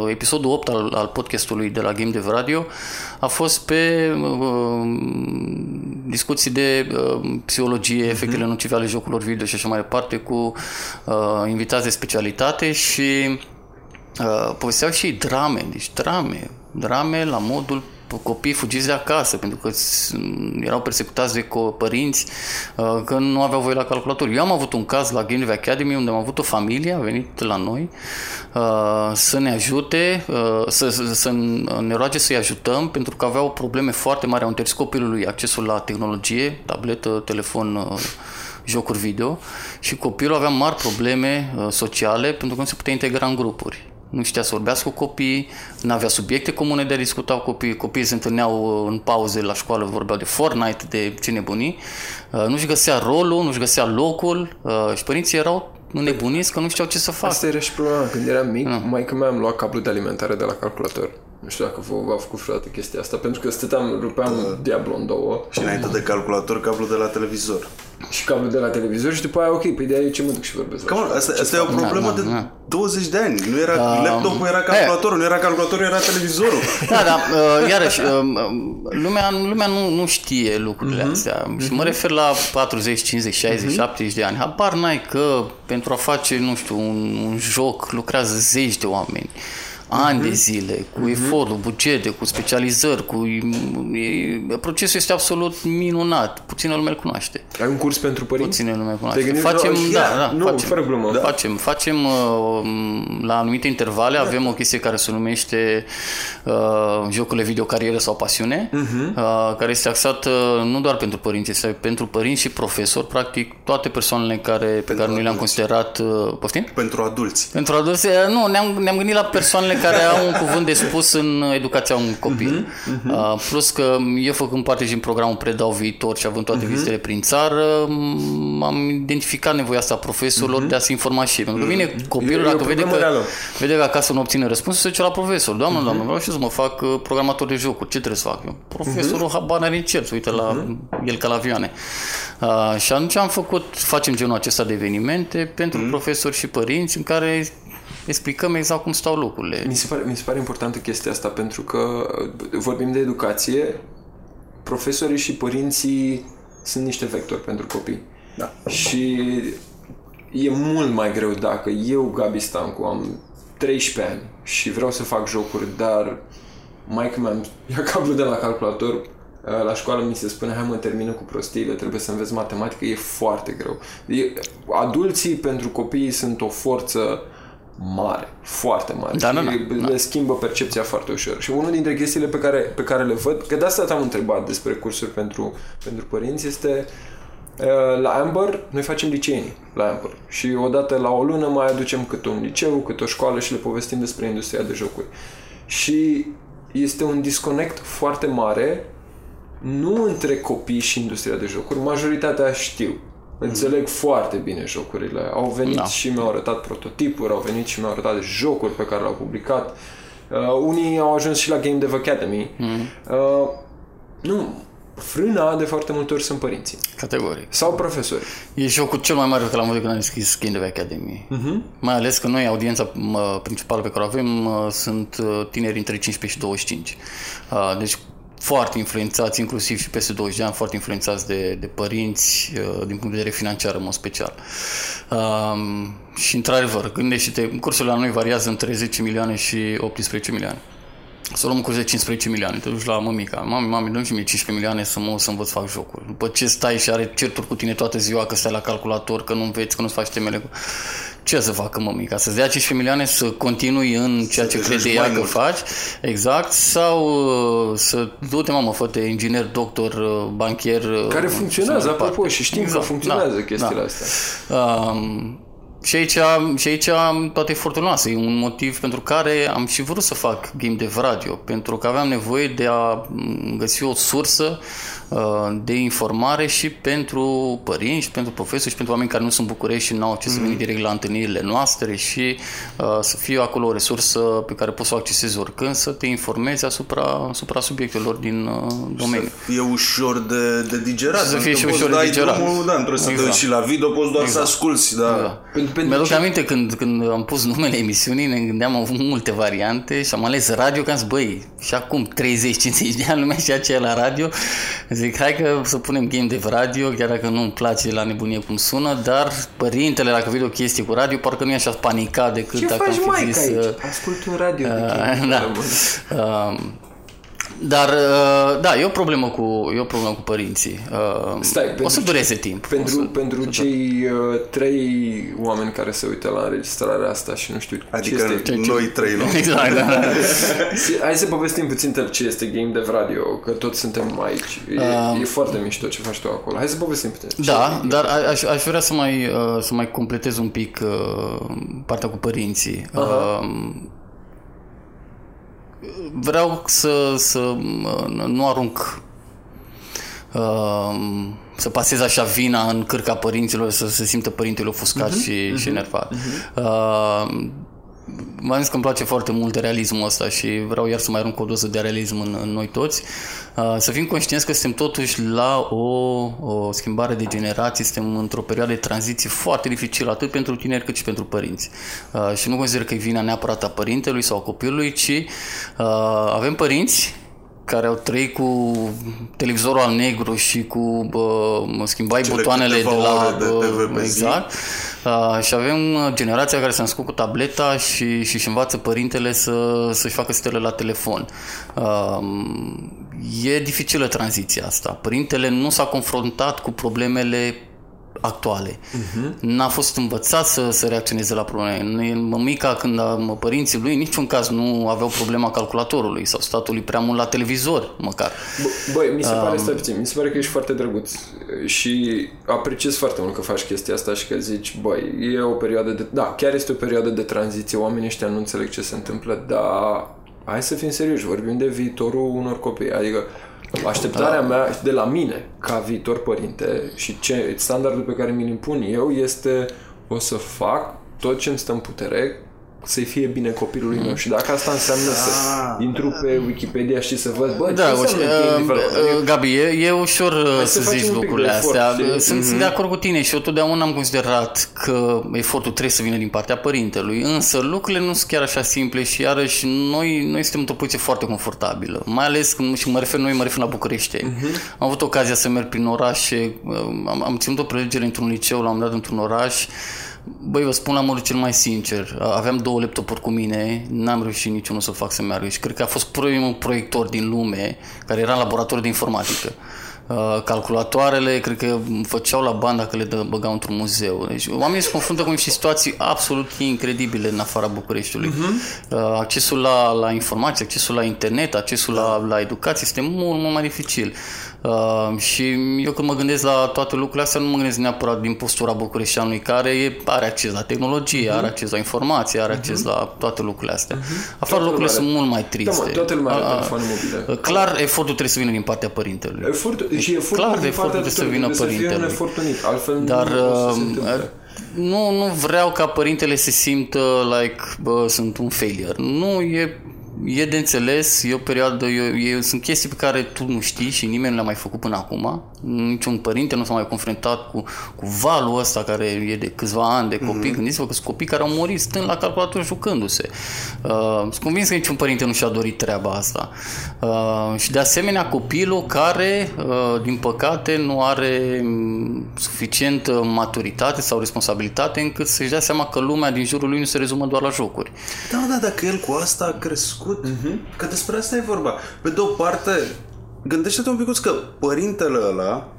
episodul 8 al podcastului de la Game Dev Radio, a fost pe discuții de psihologie, efectele nocive ale jocurilor video și așa mai departe, cu invitați de specialitate și povesteau și drame, deci drame la modul copii fugiți de acasă pentru că erau persecutați de părinți că nu aveau voie la calculator. Eu am avut un caz la Game Dev Academy unde am avut o familie, a venit la noi să ne ajute, să ne roage să-i ajutăm pentru că aveau probleme foarte mari, au interzis copilului accesul la tehnologie, tabletă, telefon, jocuri video și copilul avea mari probleme sociale pentru că nu se putea integra în grupuri. Nu știa să vorbească cu copiii, n-avea subiecte comune de a discuta cu copiii, copiii se întâlneau în pauze la școală, vorbeau de Fortnite, de ce nebunii, nu-și găsea rolul, nu-și găsea locul și părinții erau nebuniți că nu știau ce să facă. Asta era și problema, când eram mic, maică mea am luat cablu de alimentare de la calculator. Nu știu dacă v-a făcut vreodată chestia asta, pentru că stăteam, rupeam Diablo în două. Și înainte de calculator, cablu de la televizor. Și cablu de la televizor și după aia, ok, păi de aia eu ce mă duc și vorbesc. Asta e o problemă de 20 de ani. Nu era laptopul, era calculatorul, nu era calculatorul, era televizorul. Iarăși, lumea nu știe lucrurile astea. Și mă refer la 40, 50, 60, 70 de ani. Habar n-ai că pentru a face, nu știu, un joc lucrează zeci de oameni. Ani de zile, cu efortul, bugete, cu specializări, procesul este absolut minunat. Puțină lume îl cunoaște. Ai un curs pentru părinți? Puțină lume îl cunoaște. Facem la anumite intervale, avem o chestie care se numește jocurile video, carieră sau pasiune, care este axată nu doar pentru părinți, este pentru părinți și profesori, practic toate persoanele pe care noi le-am considerat poftim? Pentru adulți. Pentru adulți, nu, ne-am gândit la persoanele care au un cuvânt de spus în educația unui copil. Plus că eu, făcând parte și în programul Predau Viitor și având toate vizitele prin țară, am identificat nevoia asta a profesorilor de a se informa și ei. Pentru că vine copilul, dacă vede că acasă nu obține răspunsul, se duce la profesor. Doamnă, vreau și să mă fac programator de jocuri. Ce trebuie să fac eu? Profesorul habar n-are nici el, se uită la el ca la avioane. Și atunci facem genul acesta de evenimente pentru profesori și părinți în care explicăm exact cum stau lucrurile. Mi se pare importantă chestia asta, pentru că vorbim de educație, profesorii și părinții sunt niște vectori pentru copii. Da. Și e mult mai greu dacă eu, Gabi Stancu, am 13 ani și vreau să fac jocuri, dar maică-mea îmi ia cablul de la calculator. La școală mi se spune, hai mă, termină cu prostiile, trebuie să înveți matematică, e foarte greu. Adulții pentru copiii sunt o forță mare, foarte mare. Le schimbă percepția foarte ușor. Și unul dintre chestiile pe care le văd, că de asta te-am întrebat despre cursuri pentru părinți, este la Amber, noi facem liceenii la Amber și odată la o lună mai aducem cât un liceu, cât o școală și le povestim despre industria de jocuri. Și este un disconnect foarte mare, nu între copii și industria de jocuri, majoritatea știu. Înțeleg foarte bine jocurile. Au venit și mi-au arătat prototipuri, au venit și mi-au arătat jocuri pe care le-au publicat. Unii au ajuns și la Game Dev Academy. Nu, Frâna de foarte multe ori sunt părinții. Categoric. Sau profesori. E jocul cel mai mare pe care l-am văzut când am deschis Game Dev Academy. Uh-huh. Mai ales că noi, audiența principală pe care o avem, sunt tineri între 15 și 25. Deci foarte influențați, inclusiv și peste 20 de ani, foarte influențați de părinți, din punct de vedere financiar în mod special. Și într-adevăr, gândește-te, cursurile la noi variază între 10 milioane și 18 milioane. Să luăm cu 15 milioane, te duci la mămica. Mami, dă-mi și mie 15 milioane să mă să învăț, fac jocuri. După ce stai și are certuri cu tine toată ziua, că stai la calculator, că nu înveți, că nu-ți faci temele. Ce să facă mămica? Să-ți dea 15 milioane să continui în ceea ce crede ea că faci? Exact. Sau să du-te, mamă, fă-te inginer, doctor, banchier. Care funcționează, apropo, și știm că funcționează chestiile astea. Și aici toate eforturile noastre. E un motiv pentru care am și vrut să fac Game Dev Radio, pentru că aveam nevoie de a găsi o sursă de informare și pentru părinți, și pentru profesori, și pentru oameni care nu sunt București și n-au ce să vin direct la întâlnirile noastre și să fie acolo o resursă pe care poți să o accesezi oricând, să te informezi asupra subiectelor din domeniu. Să fie ușor de digerat. Să fie și ușor de digerat. Drumul, da, trebuie să te și la video, poți doar să asculți. Da. Da. Mi-aduc aminte când am pus numele emisiunii, ne gândeam, am avut multe variante și am ales radio, că am zis, băi, și acum 30-50 de ani lumea și aceea la radio. Zic, hai că să punem Game Dev Radio, chiar dacă nu-mi place la nebunie cum sună, dar părintele, dacă vede o chestie cu radio, parcă nu e așa panicat decât ce dacă faci, am fi zis... Ascult un radio de Game Dev. Dar, da, e o problemă cu părinții. Stai, o să dureze timp. Pentru cei trei oameni care se uită la înregistrarea asta și nu știu adică ce este... Adică noi trei, nu? Exact, da, da. Hai să povestim puțin ce este Game Dev Radio, că toți suntem aici. E foarte mișto ce faci tu acolo. Hai să povestim puțin. Da, dar aș vrea să mai completez un pic partea cu părinții. Vreau să nu arunc, să pasez așa vina în cârca părinților, să se simtă părintele ofuscat și enervat. M-am zis că îmi place foarte mult realismul ăsta și vreau iar să mai arunc o doză de realism în noi toți. Să fim conștienți că suntem totuși la o schimbare de generații, suntem într-o perioadă de tranziție foarte dificilă, atât pentru tineri cât și pentru părinți. Și nu consider că e vina neapărat a părintelui sau a copilului, ci avem părinți care au trăit cu televizorul al negru și cu schimbai cele butoanele de la... De exact. Și avem generația care s-a născut cu tableta și își învață părintele să-și facă stele la telefon. E dificilă tranziția asta. Părintele nu s-a confruntat cu problemele actuale. N-a fost învățat să reacționeze la probleme. Mămica, părinții lui, în niciun caz nu aveau problema calculatorului sau statului prea mult la televizor, măcar. Băi, mi se pare, mi se pare că ești foarte drăguț și apreciez foarte mult că faci chestia asta și că zici, băi, e o perioadă de... Da, chiar este o perioadă de tranziție, oamenii ăștia nu înțeleg ce se întâmplă, dar hai să fim serioși, vorbim de viitorul unor copii, adică așteptarea mea de la mine ca viitor părinte și standardul pe care mi-l impun eu este o să fac tot ce îmi stă în putere să-i fie bine copilului meu și dacă asta înseamnă să intru pe Wikipedia și să văd Gabi, e ușor să zici lucrurile astea. Sunt de acord cu tine și eu totdeauna am considerat că efortul trebuie să vină din partea părintelui, însă lucrurile nu sunt chiar așa simple și iarăși noi suntem într-o poziție foarte confortabilă, mai ales când, și mă refer la București. Am avut ocazia să merg prin orașe, am ținut o prelegere într-un liceu, l-am dat într-un oraș. Băi, vă spun la modul cel mai sincer, aveam 2 laptopuri cu mine, n-am reușit niciunul să-l fac să meargă și cred că a fost primul proiector din lume care era în laborator de informatică. Calculatoarele, cred că făceau la bani dacă le băgau într-un muzeu. Deci oamenii se confruntă cu niște situații absolut incredibile în afara Bucureștiului. Accesul la informații, accesul la internet, accesul la educație este mult, mult mai dificil. Și eu când mă gândesc la toate lucrurile astea, nu mă gândesc neapărat din postura bucureșteanului care are acces la tehnologie, are acces la informație, are acces la toate lucrurile astea. Afară lucrurile sunt mult mai triste. Toată lumea are telefoane mobile. Clar, efortul trebuie să vină din partea părintelui. Și efortul trebuie să vină părintele. Dar nu vreau ca părintele să simtă like, bă, sunt un failure. Nu e e de înțeles, e o perioadă, sunt chestii pe care tu nu știi și nimeni nu le-a mai făcut până acum. Niciun părinte nu s-a mai confruntat cu valul ăsta care e de câțiva ani de copii. Mm-hmm. Gândiți-vă că sunt copii care au murit stând la calculator jucându-se. Sunt convins că niciun părinte nu și-a dorit treaba asta. Și de asemenea copilul care, din păcate, nu are suficientă maturitate sau responsabilitate încât să-și dea seama că lumea din jurul lui nu se rezumă doar la jocuri. Da, dacă el cu asta a crescut, mm-hmm. că despre asta e vorba. Pe de o parte, gândește-te un picuț că părintele ăla,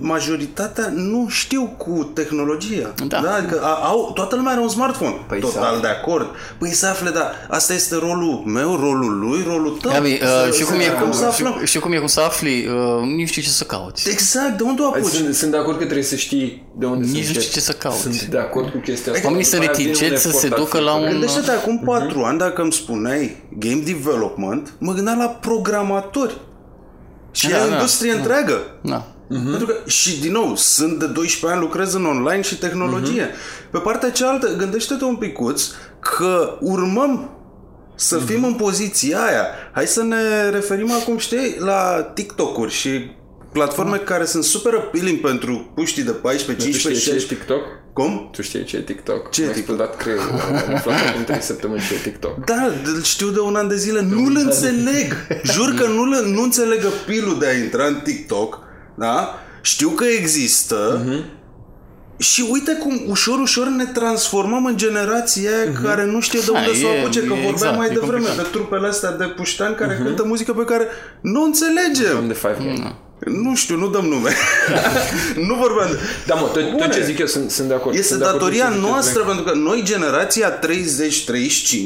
majoritatea nu știu cu tehnologia. Da? Adică toată lumea are un smartphone. Păi total de acord. Păi se afle, da, asta este rolul meu, rolul lui, rolul tău. Și cum e cum să afli, nu știu ce să cauți. Exact, de unde o apuci? Sunt de acord că trebuie să știi de unde să știi ce să cauți. Sunt de acord cu chestia asta. Oamenii sunt reticenți să se ducă la un... Gândește-te, acum 4 ani, dacă îmi spuneai game development, mă gândeam la programatori. Și la industrie întreagă. Da. Uh-huh. Pentru că, și din nou, sunt de 12 ani, lucrez în online și tehnologie. Uh-huh. Pe partea cealaltă, gândește-te un picuț că urmăm să uh-huh. fim în poziția aia. Hai să ne referim acum, știi, la TikTok-uri și platforme uh-huh. care sunt super appealing pentru puștii de 14, 15, 16. TikTok? Cum? Tu știi ce e TikTok? Ce mi-a explodat creierul. Am aflat acum 3 săptămâni ce e TikTok. Da, știu de un an de zile. Nu-l înțeleg. Jur că nu înțeleg appeal-ul de a intra în TikTok. Da? Știu că există uh-huh. și uite cum ușor ne transformăm în generația uh-huh. care nu știe de unde să o apuce, că vorbeam exact, mai devreme de trupele astea de puștani care uh-huh. cântă muzică pe care nu înțelegem. De nu știu, nu dăm nume. Nu vorbeam de... Da, mă, tot ce zic eu sunt de acord. Este datoria noastră, pentru că noi generația 30-35,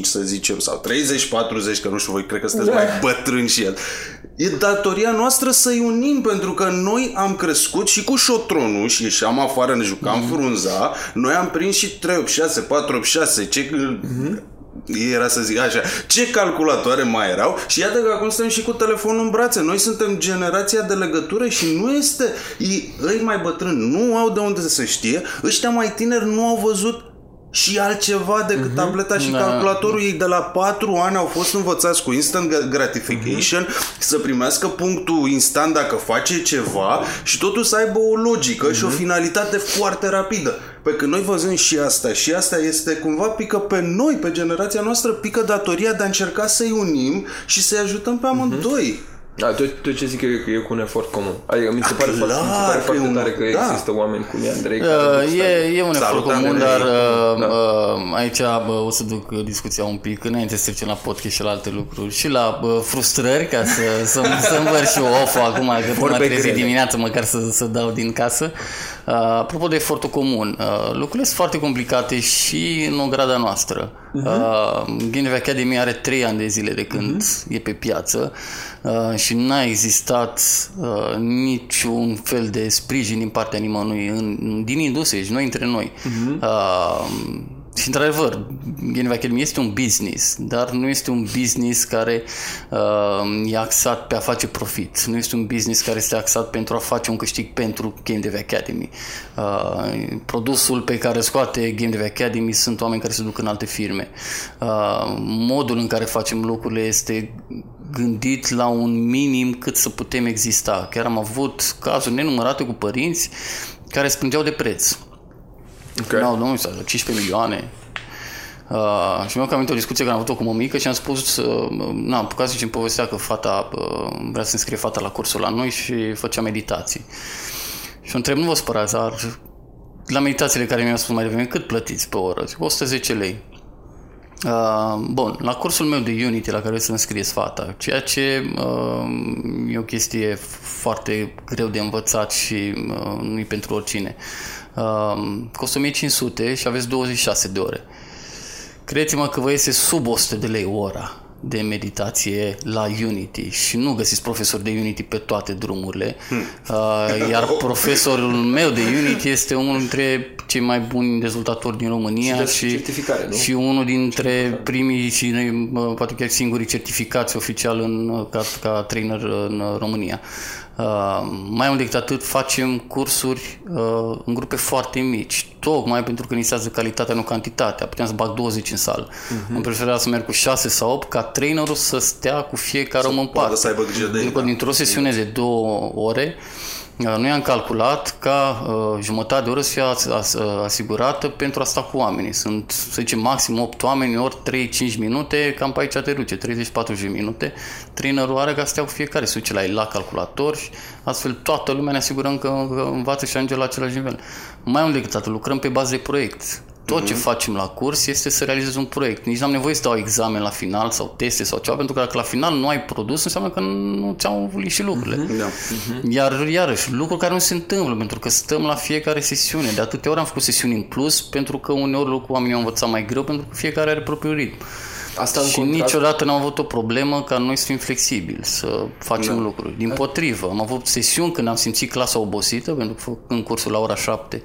să zicem, sau 30-40, că nu știu, voi cred că sunteți mai bătrâni și el. E datoria noastră să-i unim, pentru că noi am crescut și cu șotronul și ieșeam afară, ne jucam frunza, noi am prins și 386, 486, ce... Mm-hmm. Era să zic așa, ce calculatoare mai erau. Și iată că acum suntem și cu telefonul în brațe. Noi suntem generația de legătură și nu este ei mai bătrâni, nu au de unde să știe. Ăștia mai tineri nu au văzut și altceva decât uh-huh. tableta și calculatorul. Ei de la 4 ani au fost învățați cu instant gratification, uh-huh. să primească punctul instant dacă face ceva și totul să aibă o logică uh-huh. și o finalitate foarte rapidă. Pe când noi văzând și asta este cumva pică pe noi, pe generația noastră, pică datoria de a încerca să-i unim și să-i ajutăm pe amândoi. Uh-huh. Da, tot ce zic eu cu un efort comun. Adică mi se pare foarte tare că există oameni cum e Andrei. E un efort comun, dar aici o să duc discuția un pic înainte să trecem la podcast și la alte lucruri și la frustrări, ca să învăr și eu off-ul acum, că m-a trezit dimineața măcar să dau din casă. Apropo de efortul comun, lucrurile sunt foarte complicate și în ograda noastră. Game Dev Academy are 3 ani de zile de când e pe piață. Și n-a existat niciun fel de sprijin din partea nimănui din industrie și noi între noi. Și într-adevăr, Game Dev Academy este un business, dar nu este un business care e axat pe a face profit. Nu este un business care este axat pentru a face un câștig pentru Game Dev Academy. Produsul pe care scoate Game Dev Academy sunt oameni care se duc în alte firme. Modul în care facem lucrurile este gândit la un minim cât să putem exista. Chiar am avut cazuri nenumărate cu părinți care spângeau de preț. Okay. No, domnul, 15 milioane. Și mi-am amintit o discuție care am avut-o cu mămică și am spus, am pucat să zicem povestea că fata vrea să înscrie fata la cursul la noi și făcea meditații. Și o întreb, nu vă spărați, dar la meditațiile care mi-au spus mai devreme, cât plătiți pe oră? Zic, 110 lei. Bun, la cursul meu de Unity la care să înscrieți fata, ceea ce e o chestie foarte greu de învățat și nu e pentru oricine. Costă 1500 și aveți 26 de ore. Credeți-mă că vă iese sub 100 de lei ora de meditație la Unity și nu găsiți profesori de Unity pe toate drumurile. Iar profesorul meu de Unity este unul dintre cei mai buni dezvoltatori din România și unul dintre primii și poate chiar singurii certificați oficial ca trainer în România. Mai mult decât atât, facem cursuri în grupe foarte mici, tocmai pentru că inițiază calitatea, nu cantitatea. Puteam să bag 20 în sală. Îmi prefera să merg cu 6 sau 8 ca trainerul să stea cu fiecare om în parte. Dintr-o sesiune de 2 ore, noi am calculat ca jumătate de oră să fie asigurată pentru a sta cu oamenii. Sunt, să zicem, maxim 8 oameni ori 3-5 minute, cam pe aici te duce, 30-40 minute. Trainerul are ca să stea cu fiecare, se duce la el la calculator și astfel toată lumea ne asigurăm că învață și ajunge la același nivel. Mai mult decât atât, lucrăm pe bază de proiect. Tot ce facem la curs este să realizezi un proiect. Nici n-am nevoie să dau examen la final sau teste sau ceva, pentru că dacă la final nu ai produs, înseamnă că nu ți-au ulit și lucrurile. Iar, iarăși, lucruri care nu se întâmplă, pentru că stăm la fiecare sesiune. De atâtea ori am făcut sesiuni în plus, pentru că uneori lucrul oamenii au învățat mai greu, pentru că fiecare are propriul ritm. Asta și niciodată n-am avut o problemă ca noi să fim flexibili, să facem lucruri. Dimpotrivă, am avut sesiuni când am simțit clasa obosită, pentru că în cursul la ora 7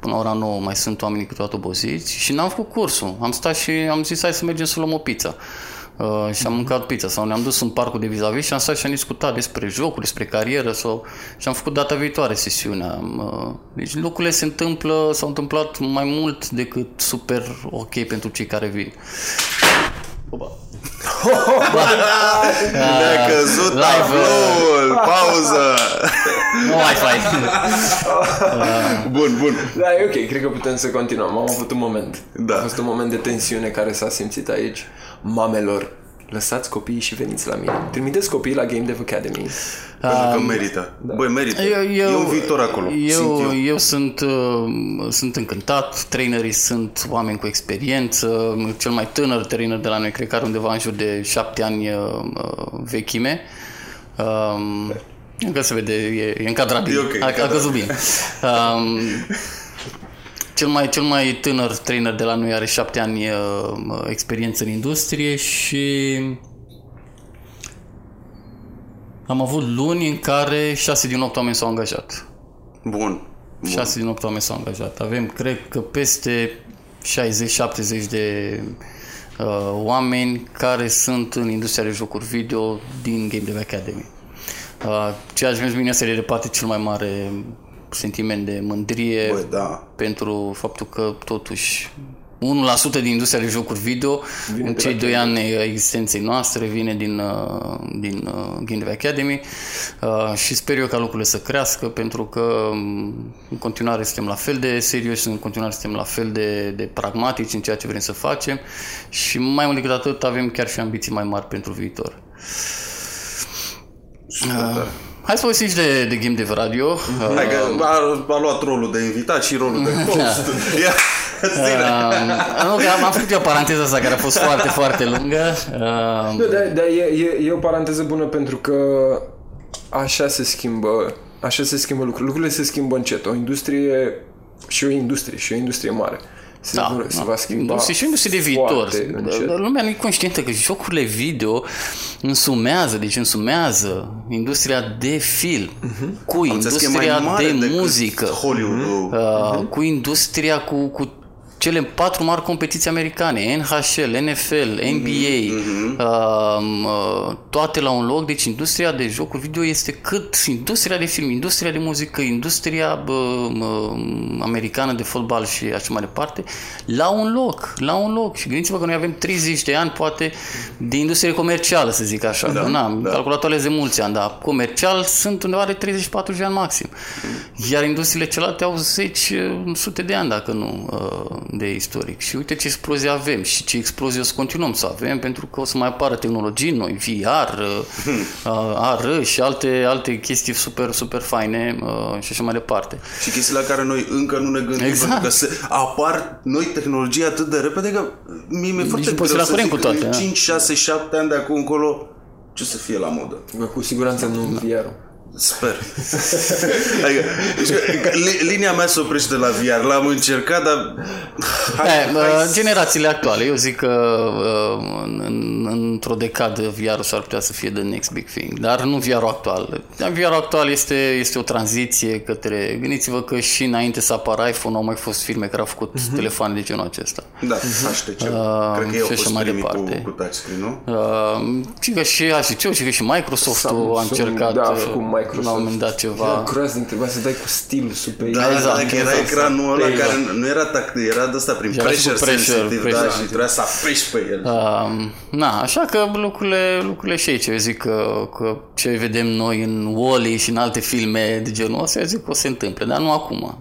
până la ora 9 mai sunt oamenii câteodată obosiți și n-am făcut cursul. Am stat și am zis hai să mergem să luăm o pizza. Și am mâncat pizza sau ne-am dus în parcul de vis-a-vis și am stat și am discutat despre jocuri, despre carieră sau... și am făcut data viitoare sesiunea. Deci lucrurile se întâmplă, s-au întâmplat mai mult decât super ok pentru cei care vin. Ne-a căzut tabloul. Pauză. Nu mai faci. Bun. Da, e ok, cred că putem să continuăm. Am avut un moment. Da. A fost un moment de tensiune care s-a simțit aici. Mamelor, lăsați copiii și veniți la mine. Trimiteți copiii la Game Dev Academy. Pentru că merită. Da. Băi, merită. E un viitor acolo. Eu sunt încântat. Trainerii sunt oameni cu experiență. Cel mai tânăr trainer de la noi cred că are undeva în jur de 7 ani vechime. Încă se vede, e încadrat bine. A căzut bine. Cel mai tânăr trainer de la noi are 7 ani experiență în industrie și am avut luni în care 6 din 8 oameni s-au angajat. Bun. 6 din 8 oameni s-au angajat. Avem, cred că, peste 60-70 de oameni care sunt în industria de jocuri video din Game Dev Academy. Ceea ce mi-a să le reparte cel mai mare sentiment de mândrie. Bă, da. Pentru faptul că totuși 1% din industria de jocuri video vine în cei 2 ani existenței noastre vine din Game Dev Academy și sper eu ca lucrurile să crească, pentru că în continuare suntem la fel de serioși, în continuare suntem la fel de pragmatici în ceea ce vrem să facem și mai mult decât atât avem chiar și ambiții mai mari pentru viitor. Hai să povestim și de Game Dev Radio. Hai că a luat rolul de invitat și rolul de host. Am făcut eu paranteza asta care a fost foarte, foarte lungă. Dar e o paranteză bună, pentru că așa se schimbă lucrurile. Lucrurile se schimbă încet. O industrie mare. Se va schimba. Și o industrie de viitor. Lumea nu e conștientă că jocurile video însumează industria de film cu industria de muzică, cu industria cu cele 4 mari competiții americane, NHL, NFL, NBA, toate la un loc. Deci industria de jocuri video este cât industria de film, industria de muzică, industria americană de fotbal și așa mai departe, la un loc. Și gândiți-vă că noi avem 30 de ani, poate, de industrie comercială, să zic așa. Calculatoarele de mulți ani, dar comercial sunt undeva de 30-40 de ani maxim. Iar industriile celelalte au 10-100 de ani, dacă nu... de istoric. Și uite ce explozie avem și ce explozie o să continuăm să avem, pentru că o să mai apară tehnologii noi, VR, AR și alte chestii super, super faine și așa mai departe. Și chestii la care noi încă nu ne gândim, pentru că se apar noi tehnologii atât de repede că mi-e foarte greu să zic toate, 5, 6, 7 ani de acum încolo ce să fie la modă. Cu siguranță nu VR-ul. Sper. Adică, linia mea se oprește la VR. L-am încercat, dar... Generațiile actuale. Eu zic că într-o decadă VR-ul s-ar putea să fie the next big thing. Dar nu VR-ul actual. VR-ul actual este o tranziție către... Gândiți-vă că și înainte să apară iPhone au mai fost firme care au făcut telefoane de genul acesta. Da, cred că eu au fost primit cu touchscreen, nu? Și că și Microsoft-ul a încercat... Da, Microsoft. La un moment dat ceva. Crossing, trebuia să dai cu stylus pe el. Da, exact, dacă era ecranul ăla care nu era tactil, era de ăsta prin pressure sensitive, da, și trebuia să apreși pe el. Na, așa că lucrurile și aici, eu zic că ce vedem noi în Wall-E și în alte filme de genul ăsta, eu zic că o se întâmple, dar nu acum.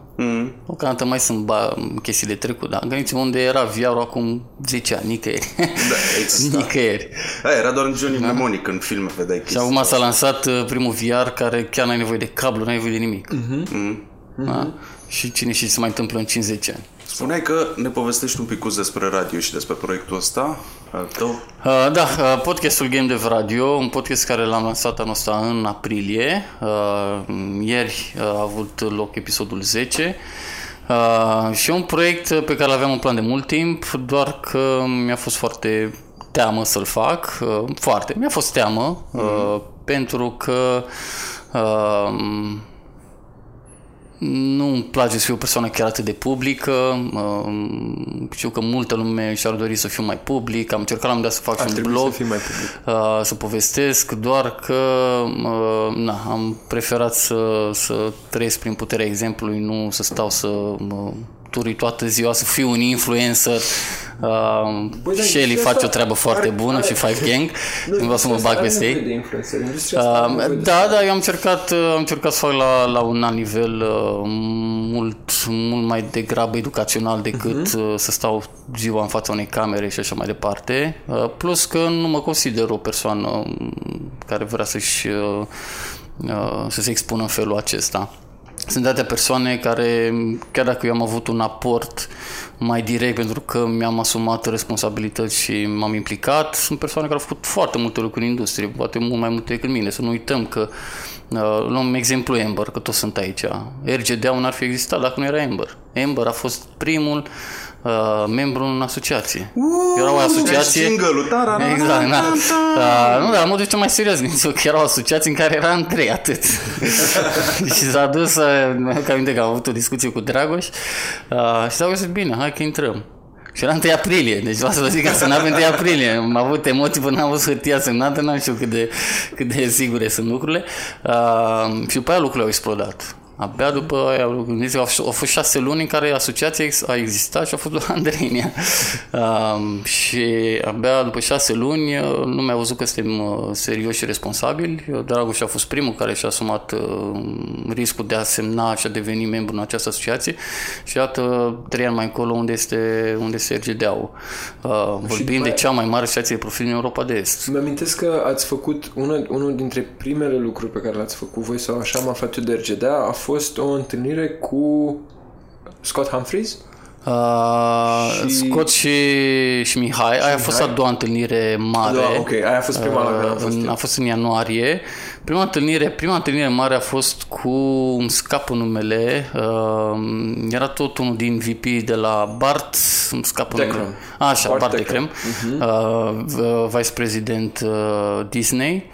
Deocamdată mai sunt chestii de trecut, dar gândiți-vă unde era VR-ul acum 10 ani, nicăieri. Da, exact. Nicăieri. Aia, era doar în Johnny Mnemonic în filme vedeai chestii. Și acum s-a lansat primul VR care chiar n-ai nevoie de cablu, n-ai nevoie de nimic. Da? Și cine știe ce se mai întâmplă în 50 ani. Spuneai că ne povestești un picuț despre radio și despre proiectul ăsta al tău. Da, podcastul Game Dev Radio, un podcast care l-am lansat anul ăsta în aprilie. Ieri a avut loc episodul 10 și e un proiect pe care l-aveam în plan de mult timp, doar că mi-a fost foarte teamă să-l fac. Mi-a fost teamă pentru că nu-mi place să fiu o persoană chiar atât de publică. Știu că multă lume și-ar dori să fiu mai public. Am încercat la un moment dat să fac un blog, să povestesc, doar că am preferat să trăiesc prin puterea exemplului, nu să stau să turi toată ziua, să fiu un influencer. Shelly face o treabă foarte bună și Five Gang. Nu vreau să mă bag peste ei. Da, eu am încercat să fac la un alt nivel, mult mai degrabă educațional decât să stau ziua în fața unei camere și așa mai departe. Plus că nu mă consider o persoană care vrea să se expună în felul acesta. Sunt atâtea persoane care, chiar dacă eu am avut un aport mai direct pentru că mi-am asumat responsabilități și m-am implicat, sunt persoane care au făcut foarte multe lucruri în industrie, poate mult mai multe decât mine. Să nu uităm că, luăm exemplu Amber, că toți sunt aici. RGD-ul n-ar fi existat dacă nu era Amber. Amber a fost primul membru în asociație. Era o asociație. Exact, da. Nu, dar mă duc mai serios, că era o asociație în care era Andrei, atât. Și s-a dus, că am avut o discuție cu Dragoș și Dragoș zice, bine, hai că intrăm. Și era 1 aprilie, deci vreau să vă zic că a semnat 1 aprilie. Am avut emoții până am avut hârtia semnată, n-am știut cât de sigure sunt lucrurile. Și după aia lucrurile au explodat. Abia după aia, au fost 6 luni în care asociația a existat și a fost la Andrei. Și abia după 6 luni lumea a văzut că suntem serioși și responsabili. Dragoș a fost primul care și-a asumat riscul de a semna și a deveni membru în această asociație. Și iată, 3 ani mai încolo, unde este RGD-ul. Vorbim de cea mai mare asociație de profil din Europa de Est. Îmi amintesc că ați făcut unul dintre primele lucruri pe care le-ați făcut voi, sau așa am aflat eu de RGD, a fost o întâlnire cu Scott Humphreys? Scott și Mihai. Aia a fost a doua întâlnire mare. Da, ok, aia a fost prima la care am fost. A fost în ianuarie. Prima întâlnire mare a fost cu, îmi scapă numele, era tot unul din VP de la Bart, îmi scapă numele. Așa, Bart de Crem. Vice-prezident Disney.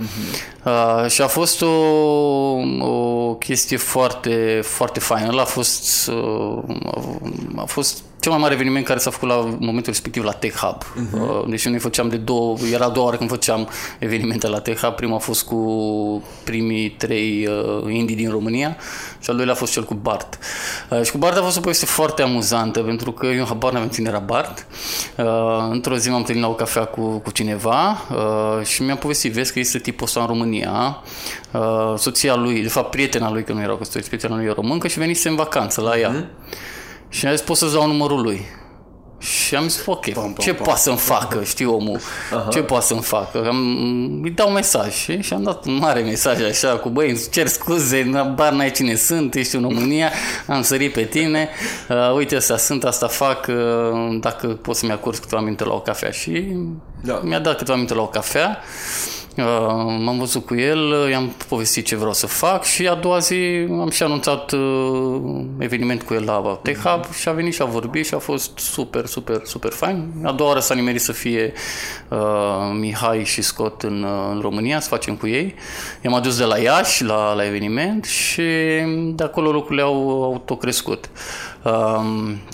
Și a fost o chestie foarte, foarte faină. A fost cel mai mare eveniment care s-a făcut la momentul respectiv la Tech Hub. Deci noi făceam era a doua oară când făceam evenimente la Tech Hub. Prima a fost cu primii 3 indie din România și al doilea a fost cel cu Bart. Și cu Bart a fost o poveste foarte amuzantă, pentru că eu habar n-aveam cine era Bart. Într-o zi m-am întâlnit la o cafea cu cineva și mi-a povestit, vezi că este tipul ăsta în România. Soția lui, de fapt prietena lui, că nu erau căsătoriți, prietena lui e româncă și venise în vacanță la ea. Și am zis, pot să-ți dau numărul lui. Și am zis, ok, ce poate să-mi facă, știi omul, ce poate să-mi facă? Îi dau mesaj și am dat un mare mesaj așa cu, băi, îmi cer scuze, bar n-ai cine sunt, ești în România, am sărit pe tine, uite, asta sunt, asta fac, dacă pot să-mi acord câteva minute la o cafea. Și mi-a dat câteva minute la o cafea. M-am văzut cu el, i-am povestit ce vreau să fac și a doua zi am și anunțat eveniment cu el la Tech Hub și a venit și a vorbit și a fost super, super, super fain. A doua oară s-a nimerit să fie Mihai și Scott în România, să facem cu ei. I-am adus de la Iași la eveniment și de acolo lucrurile au tot crescut.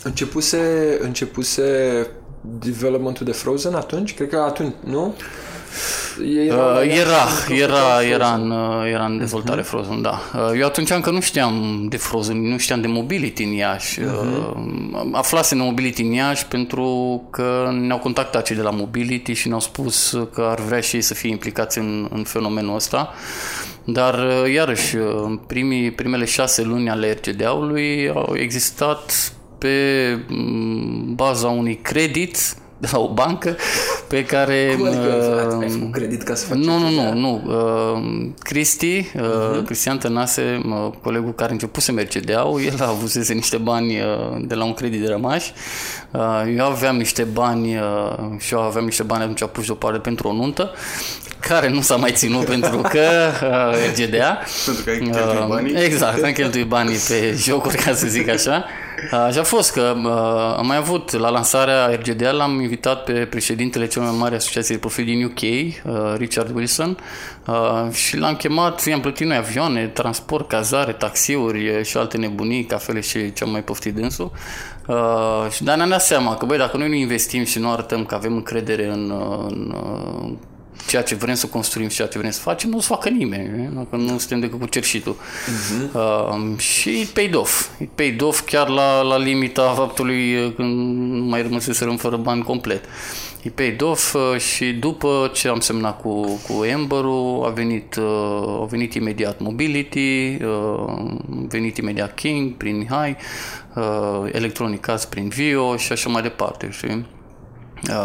Începuse developmentul de Frozen atunci? Cred că atunci, nu? Era în dezvoltare Frozen, da. Eu atunci încă nu știam de Frozen, nu știam de Mobility în Iași. Aflasem de Mobility în Iași pentru că ne-au contactat cei de la Mobility și ne-au spus că ar vrea și ei să fie implicați în fenomenul ăsta. Dar, iarăși, în primele 6 luni ale RCDA-ului au existat pe baza unui credit de la o bancă pe care... Cum adică ai făcut credit ca să faci? Nu. Cristi, Cristian Tănase, colegul care începuse RCDA-ul, el avusese niște bani de la un credit de rămași. Eu aveam niște bani și eu aveam niște bani atunci apuși deoparte pentru o nuntă care nu s-a mai ținut pentru că RGDA. Pentru că ai cheltuit banii. Exact, am cheltuit banii pe jocuri, ca să zic așa. Și a fost că am mai avut la lansarea RGDA, l-am invitat pe președintele cel mai mare asociație de profil din UK, Richard Wilson, și l-am chemat, i-am plătit noi avioane, transport, cazare, taxiuri și alte nebunii, cafele și ce-am mai poftit dânsul. Dar ne-am dat seama că, băi, dacă noi nu investim și nu arătăm că avem încredere în ceea ce vrem să construim și ceea ce vrem să facem, nu o să facă nimeni, dacă nu suntem decât cu cerșitul. Și it paid off. It paid off chiar la limita faptului când mai rămâseserăm fără bani complet. It paid off și după ce am semnat cu Amber-ul, a venit imediat Mobility, a venit imediat King prin Mihai, Electronic Arts prin Vio și așa mai departe. Și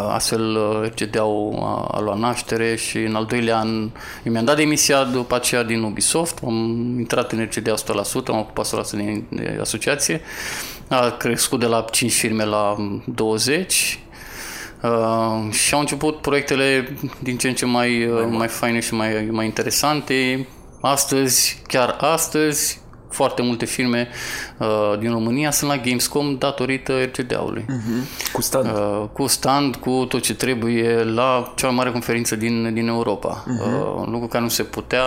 astfel RCDA-ul a luat naștere și în al 2-lea an eu mi-am dat demisia după aceea din Ubisoft, am intrat în RCDA 100%, am ocupat 100% din asociație, a crescut de la 5 firme la 20 și au început proiectele din ce în ce mai faine și mai interesante. Chiar astăzi, foarte multe firme din România sunt la Gamescom datorită RCDA-ului. Cu stand. Cu tot ce trebuie la cea mai mare conferință din Europa. Lucru care nu se putea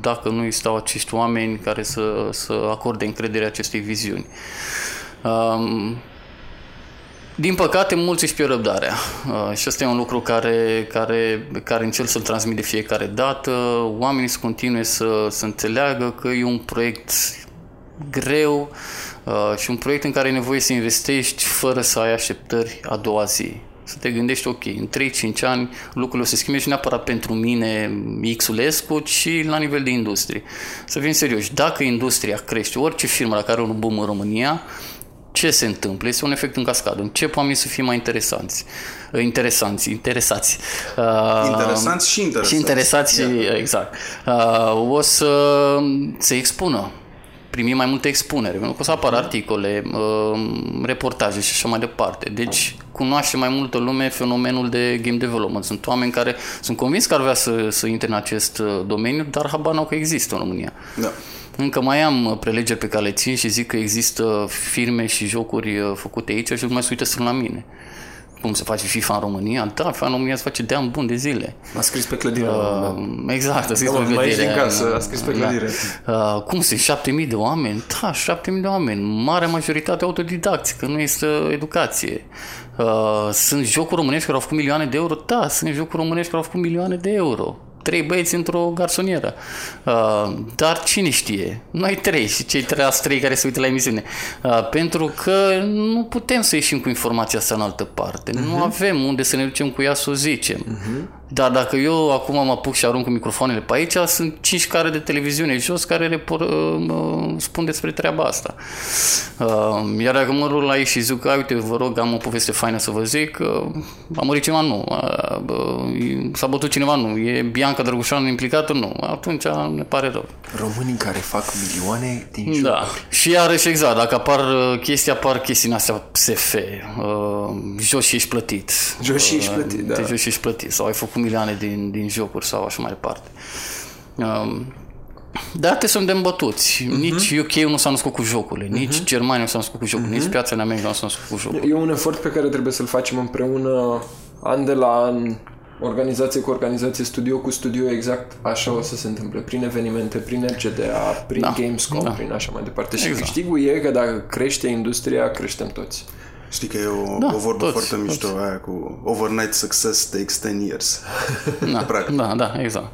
dacă nu existau acești oameni care să acorde încredere acestei viziuni. Din păcate, mulți își pierd răbdarea și asta e un lucru care încerc să-l transmit de fiecare dată. Oamenii se continue să înțeleagă că e un proiect greu și un proiect în care e nevoie să investești fără să ai așteptări a doua zi. Să te gândești, ok, în 3-5 ani lucrurile o să schimbe și neapărat pentru mine Xulescu, ci la nivel de industrie. Să fim serioși, dacă industria crește, orice firmă la care are un boom în România, ce se întâmplă? Este un efect în cascadă. Încep oamenii să fie mai interesați. Interesanți și interesați. Exact. O să se expună. Primim mai multe expunere. O să apară articole, reportaje și așa mai departe. Deci cunoaște mai multă lume fenomenul de game development. Sunt oameni care sunt convins că ar vrea să intre în acest domeniu, dar habar n-au că există în România. Da. Încă mai am prelegeri pe care le țin și zic că există firme și jocuri făcute aici și mai se uită strân la mine. Cum se face FIFA în România? Da, FIFA în România se face de ani bun de zile. A scris pe clădire. Exact, a scris pe clădire. Mai ești din casă, a scris pe clădire. Cum sunt 7.000 de oameni? Da, 7.000 de oameni. Marea majoritate autodidacți, că nu este educație. Sunt jocuri românești care au făcut milioane de euro? Da, sunt jocuri românești care au făcut milioane de euro. 3 băieți într-o garsonieră. Dar cine știe? Noi 3 și cei 3 care se uită la emisiune. Pentru că nu putem să ieșim cu informația asta în altă parte. Nu avem unde să ne ducem cu ea să o zicem. Dar dacă eu acum mă apuc și arunc cu microfoanele pe aici, sunt 5 care de televiziune jos care spun despre treaba asta. Iar dacă mă rog la ei și zic că, uite, vă rog, am o poveste faină să vă zic, a murit cineva? Nu. S-a bătut cineva? Nu. E Bianca Drăgușoană implicată? Nu. Atunci ne pare rău. Românii care fac milioane din jocuri. Da. Și iarăși, exact, dacă apar chestii în astea SF. Joci și ești plătit. Da. Joci și ești plătit. Sau ai făcut milioane din jocuri sau așa mai departe. Dar trebuie să îndemn bătuți. Nici UK nu s-a născut cu jocurile, nici Germania nu s-a născut cu jocurile, nici piața în America nu s-a născut cu jocurile. E un efort pe care trebuie să-l facem împreună, an de la an, organizație cu organizație, studio cu studio, exact așa o să se întâmple. Prin evenimente, prin RCDA, prin Gamescom, prin așa mai departe. Și exact. Câștigul e că dacă crește industria, creștem toți. Știi că e o vorbă foarte mișto aia cu overnight success takes 10 years. Da, exact.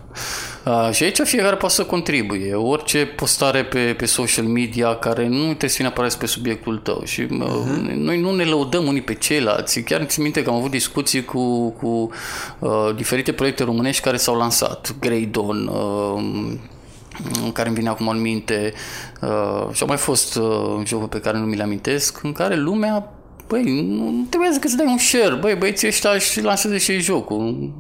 Și aici fiecare poate să contribuie. Orice postare pe social media care nu te ține neapărat pe subiectul tău. Și noi nu ne lăudăm unii pe ceilalți. Chiar țin minte că am avut discuții cu diferite proiecte românești care s-au lansat. Greydon, care îmi vine acum în minte, și au mai fost jocuri pe care nu mi le amintesc, în care lumea, nu trebuie să-ți dai un share, băieții ăștia își lanseze și ei jocul.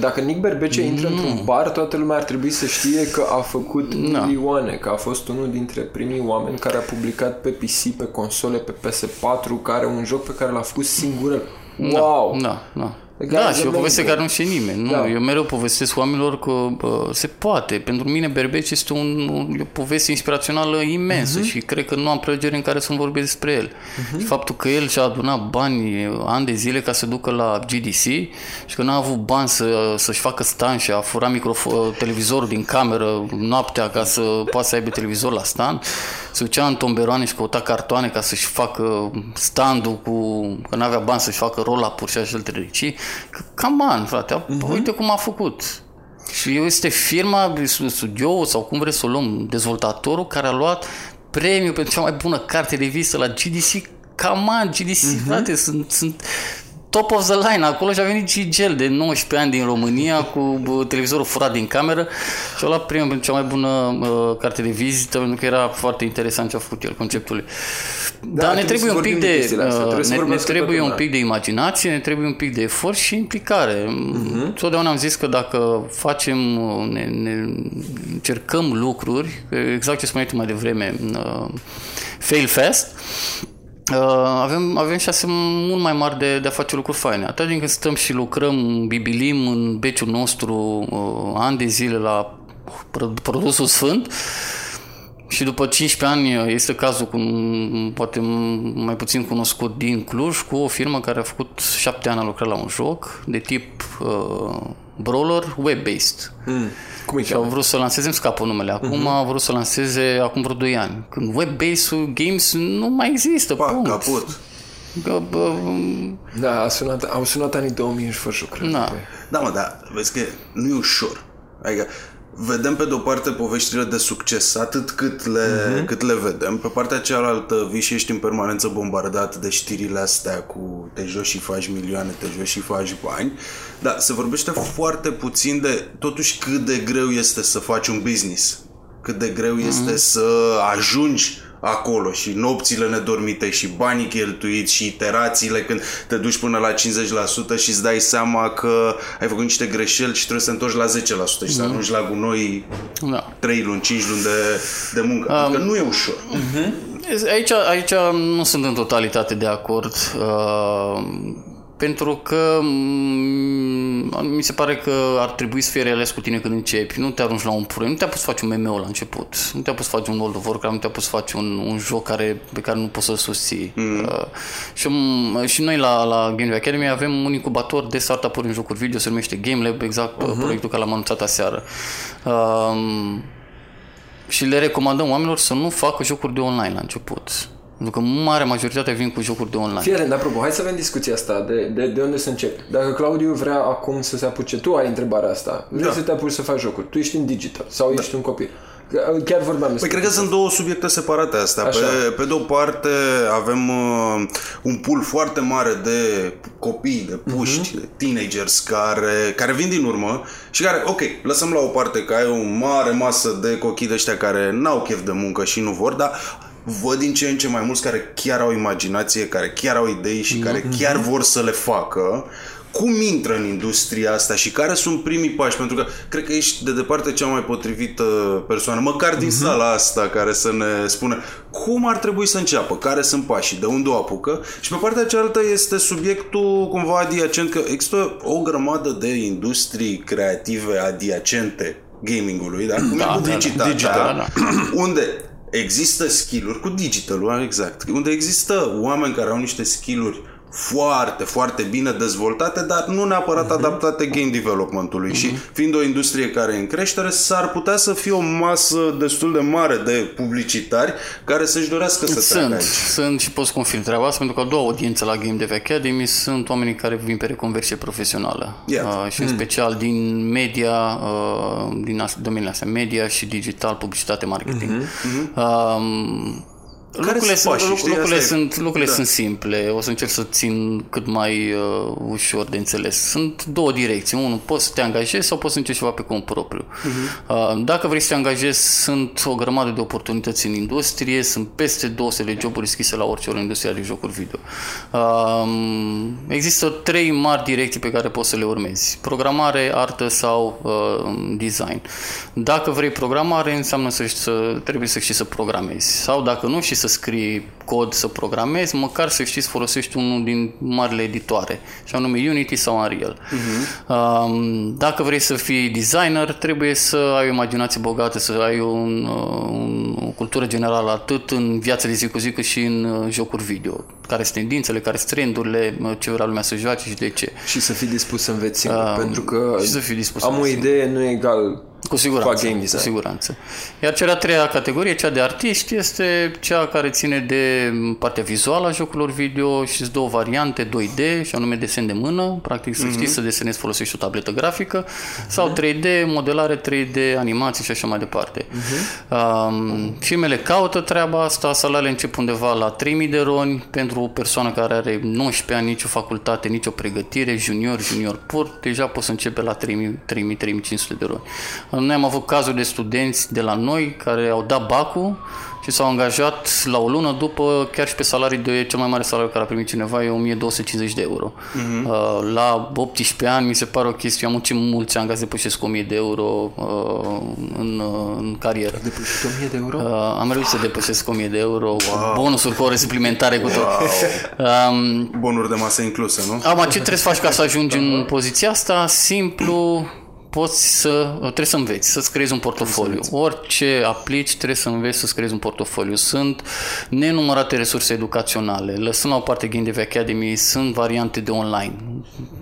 Dacă Nick Berbecii intră într-un bar, toată lumea ar trebui să știe că a făcut milioane, că a fost unul dintre primii oameni care a publicat pe PC, pe console, pe PS4, care un joc pe care l-a făcut singură. Wow! Da, și o poveste care nu știe nimeni. Eu mereu povestesc oamenilor că se poate. Pentru mine Berbecii este o poveste inspirațională imensă și cred că nu am prelegere în care să nu vorbesc despre el. Și faptul că el și-a adunat bani ani de zile ca să ducă la GDC și că n-a avut bani să-și facă stand și a furat televizorul din cameră noaptea ca să poată să aibă televizor la stand, se ducea în tomberoane și căuta cartoane ca să-și facă standul că n-avea bani să-și facă roll-up-uri și așa de tricii. Come on, frate, uite cum a făcut. Și este firma, studioul sau cum vreți să o luăm, dezvoltatorul care a luat premiul pentru cea mai bună carte de vizită la GDC. Come on, GDC, frate, sunt top of the line acolo. Și a venit Gigel de 19 ani din România cu televizorul furat din cameră și a luat premiul pentru cea mai bună carte de vizită, pentru că era foarte interesant ce a făcut el, conceptul. Dar ne trebuie un pic de imaginație, ne trebuie un pic de efort și implicare. Totdeauna am zis că dacă facem, ne încercăm lucruri, exact ce spuneai tu mai devreme, fail fast, avem șanse mult mai mari de a face lucruri faine. Atât din când stăm și lucrăm, bibilim în beciul nostru ani de zile la produsul sfânt, și după 15 ani este cazul cu, poate mai puțin cunoscut din Cluj, cu o firmă care a făcut 7 ani a lucrat la un joc de tip brawler web-based. Și au vrut să lanseze, îmi scapă numele acum, au vrut să lanseze acum vreo 2 ani. Când web-based games nu mai există, punct. Da, au sunat anii 2000 și fără jucări. Da, vezi că nu e ușor. Adică vedem pe de-o parte poveștile de succes atât cât le vedem. Pe partea cealaltă vii și ești în permanență bombardat de știrile astea cu te joci și faci milioane, te joci și faci bani. Dar se vorbește foarte puțin de totuși cât de greu este să faci un business, cât de greu este să ajungi acolo și nopțile nedormite și banii cheltuiți și iterațiile când te duci până la 50% și îți dai seama că ai făcut niște greșeli și trebuie să întorci la 10% și să arunci la gunoi 3 luni, 5 luni de muncă. Adică nu e ușor. Aici nu sunt în totalitate de acord, pentru că mi se pare că ar trebui să fie realist cu tine când începi. Nu te arunci la un proiect, nu te-a pus să faci un MMO la început, nu te-a pus să faci un World of Warcraft, nu te-a pus să faci un joc pe care nu poți să-l susții. Și noi la Game Dev Academy avem un incubator de startup-uri în jocuri video, se numește GameLab, exact proiectul care l-am anunțat aseară. Și le recomandăm oamenilor să nu facă jocuri de online la început, pentru că marea majoritate vin cu jocuri de online. Fii atent, apropo, hai să avem discuția asta de unde să începi. Dacă Claudiu vrea acum să se apuce, tu ai întrebarea asta, vrei să te apuci să faci jocuri, tu ești în digital sau ești un copil. Chiar vorbeam. Cred că sunt două subiecte separate astea. Pe de o parte avem un pool foarte mare de copii, de puști, de teenagers care vin din urmă și care, ok, lăsăm la o parte că ai o mare masă de copii de ăștia care n-au chef de muncă și nu vor, dar văd din ce în ce mai mulți care chiar au imaginație, care chiar au idei și care chiar vor să le facă. Cum intră în industria asta și care sunt primii pași? Pentru că cred că ești de departe cea mai potrivită persoană, măcar din sala asta, care să ne spună cum ar trebui să înceapă, care sunt pașii, de unde o apucă. Și pe partea cealaltă este subiectul cumva adiacent, că există o grămadă de industrii creative adiacente gamingului, da? Cum e cu digital. Unde există skill-uri cu digitalul, exact. Unde există oameni care au niște skill-uri foarte, foarte bine dezvoltate, dar nu neapărat adaptate game development-ului. Și fiind o industrie care e în creștere, s-ar putea să fie o masă destul de mare de publicitari care să-și dorească să treacă aici. Sunt și poți confirm treaba asta, pentru că a doua audiență la Game Dev Academy sunt oamenii care vin pe reconversie profesională. Și în special din media, din domeniile astea, media și digital, publicitate, marketing. Lucrurile sunt simple. O să încerc să țin cât mai ușor de înțeles. Sunt două direcții. Unul, poți să te angajezi sau poți să încerci ceva pe cont propriu. Dacă vrei să te angajezi, sunt o grămadă de oportunități în industrie. Sunt peste 200 de joburi deschise la orice oră în industria de jocuri video. Există trei mari direcții pe care poți să le urmezi: programare, artă sau design. Dacă vrei programare, înseamnă trebuie să știi să programezi. Sau dacă nu și să scrii cod, să programezi, măcar să știi să folosești unul din marile editoare, și anume Unity sau Unreal. Dacă vrei să fii designer, trebuie să ai o imaginație bogată, să ai o cultură generală atât în viața de zi cu zi cât și în jocuri video. Care sunt tendințele, care sunt trendurile, ce vrea lumea să joace și de ce. Și să fii dispus să înveți singur, pentru că am o idee, nu e egal. Cu siguranță. Iar cea de-a treia categorie, cea de artiști, este cea care ține de partea vizuală a jocurilor video și sunt două variante, 2D și anume desen de mână, practic să știi să desenezi, folosești o tabletă grafică, sau 3D, modelare, 3D, animații și așa mai departe. Firmele caută treaba asta, salariile încep undeva la 3.000 de roni pentru o persoană care are 19 ani, nicio facultate, nicio pregătire, junior pur, deja poți să începe la 3.000-3.500 de roni. Noi am avut cazuri de studenți de la noi care au dat bacul și s-au angajat la o lună după, chiar și pe salarii de cel mai mare salariu care a primit cineva e 1250 de euro. La 18 ani mi se pare o chestie, am muncit mulți ani ca să depășesc 1000 de euro în carieră. Ai depășit 1000 de euro? Am reușit să depășesc 1000 de euro, cu bonusuri, cu ore suplimentare, cu tot. Bonuri de masă incluse, nu? Ce trebuie să faci ca să ajungi în poziția asta? Simplu, trebuie să înveți, să-ți creezi un portofoliu. Orice aplici, trebuie să înveți să-ți creezi un portofoliu. Sunt nenumărate resurse educaționale. Lăsând la o parte Game Dev Academy, sunt variante de online.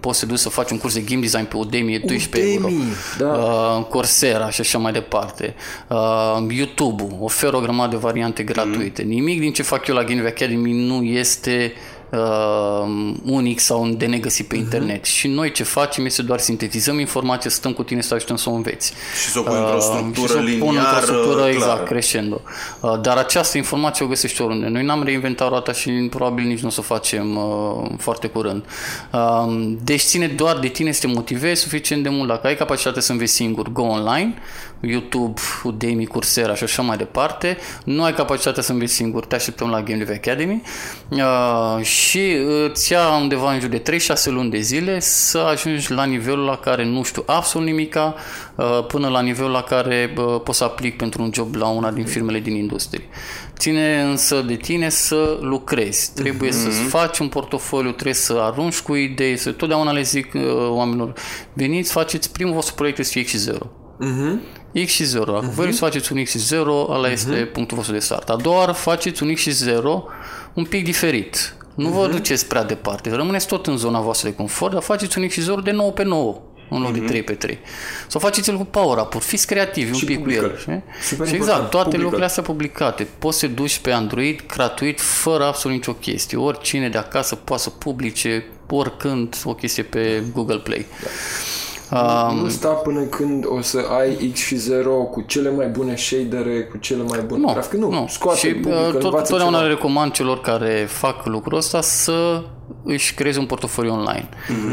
Poți să duci să faci un curs de game design pe Udemy, e 12 euro. Coursera și așa mai departe. YouTube-ul oferă o grămadă de variante gratuite. Nimic din ce fac eu la Game Dev Academy nu este unic sau de negăsit pe internet. Și noi ce facem este doar sintetizăm informația, stăm cu tine să ajutăm să o înveți. Și să o pun într-o structură liniară, exact, crescendo. Dar această informație o găsești oriunde. Noi n-am reinventat roata și probabil nici nu o să o facem foarte curând. Deci ține doar de tine să te motivezi suficient de mult. Dacă ai capacitatea să înveți singur, go online, YouTube, Udemy, Coursera și așa mai departe. Nu ai capacitatea să înveți singur, te așteptăm la Game Dev Academy. Și îți ia undeva în jur de 3-6 luni de zile să ajungi la nivelul la care nu știu absolut nimica, până la nivelul la care poți să aplici pentru un job la una din firmele din industrie. Ține însă de tine să lucrezi. Trebuie să-ți faci un portofoliu, trebuie să arunci cu idei. Totdeauna le zic oamenilor, veniți, faceți primul vostru proiect să fie X și 0. X și 0. Dacă vreți să faceți un X și 0, ăla este punctul vostru de start. A doua oară faceți un X și 0 un pic diferit. Nu vă duceți prea departe, rămâneți tot în zona voastră de confort, dar faceți un X-0 de 9x9 în loc de 3x3. Sau faceți-l cu power-up-uri, fiți creativi și un pic publicat cu el. Și exact, toate lucrurile astea publicate. Poți să duci pe Android gratuit, fără absolut nicio chestie. Oricine de acasă poate să publice oricând o chestie pe Google Play. Nu sta până când o să ai X și 0 cu cele mai bune shadere, cu cele mai bune grafică. Nu. Scoate, și totdeauna le recomand celor care fac lucrul ăsta să își creezi un portofoliu online.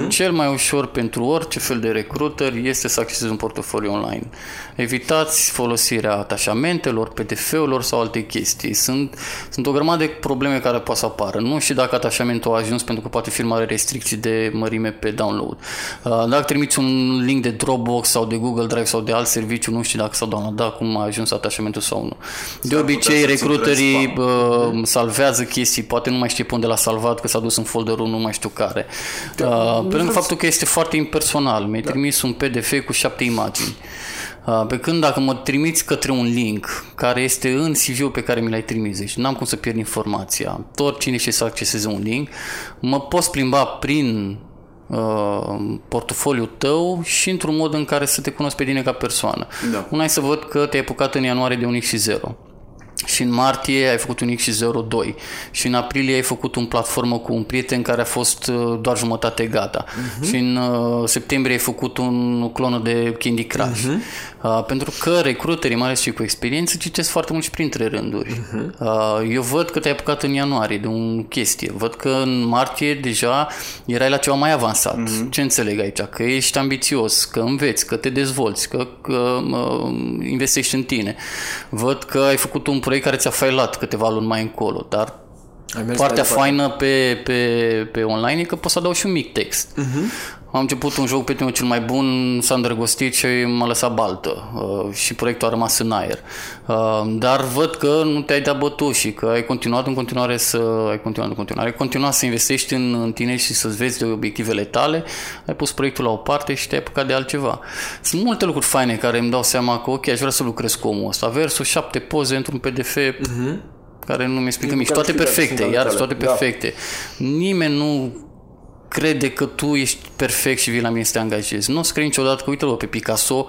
Cel mai ușor pentru orice fel de recruiter este să accesezi un portofoliu online. Evitați folosirea atașamentelor, PDF-urilor sau alte chestii. Sunt o grămadă de probleme care poate să apară. Nu știu dacă atașamentul a ajuns, pentru că poate firma are restricții de mărime pe download. Dacă trimiți un link de Dropbox sau de Google Drive sau de alt serviciu, nu știu dacă s-a downloadat, cum a ajuns atașamentul sau nu. De obicei, recruiterii salvează chestii, poate nu mai știe pe unde l-a salvat, că s-a dus în folderul nu mai știu care. Pentru faptul că este foarte impersonal. Mi-ai trimis un PDF cu 7 imagini. Pe când dacă mă trimiți către un link care este în CV-ul pe care mi l-ai trimis, deci n-am cum să pierd informația, oricine știe să acceseze un link, mă poți plimba prin portofoliul tău și într-un mod în care să te cunosc pe tine ca persoană. Da. Una e să văd că te-ai apucat în ianuarie de un X0 și în martie ai făcut un X02 și în aprilie ai făcut un platformă cu un prieten care a fost doar jumătate gata, uh-huh, și în septembrie ai făcut un clonă de Candy Crush, uh-huh, pentru că recruterii, mai ales cei cu experiență, citesc foarte mult și printre rânduri. Uh-huh. Eu văd că te-ai apucat în ianuarie de o chestie, văd că în martie deja erai la ceva mai avansat. Uh-huh. Ce înțeleg aici? Că ești ambițios, că înveți, că te dezvolți, că investești în tine. Văd că ai făcut un proiect care ți-a failat câteva luni mai încolo, dar partea faină pe online e că poți să adaug și un mic text. Uh-huh. Am început un joc, prietenul cel mai bun s-a îndrăgostit și m-a lăsat baltă și proiectul a rămas în aer. Dar văd că nu te-ai dat bătut și că ai continuat în continuare ai continuat să investești în tine și să-ți vezi de obiectivele tale, ai pus proiectul la o parte și te-ai apucat de altceva. Sunt multe lucruri faine care îmi dau seama că ok, aș vrea să lucrez cu omul ăsta. Versul 7 poze într-un PDF... Uh-huh. Care nu mi explică nici toate perfecte, toate perfecte. Nimeni nu crede că tu ești perfect și vii la mine să te angajezi. Nu o să crezi niciodată că uite-l pe Picasso,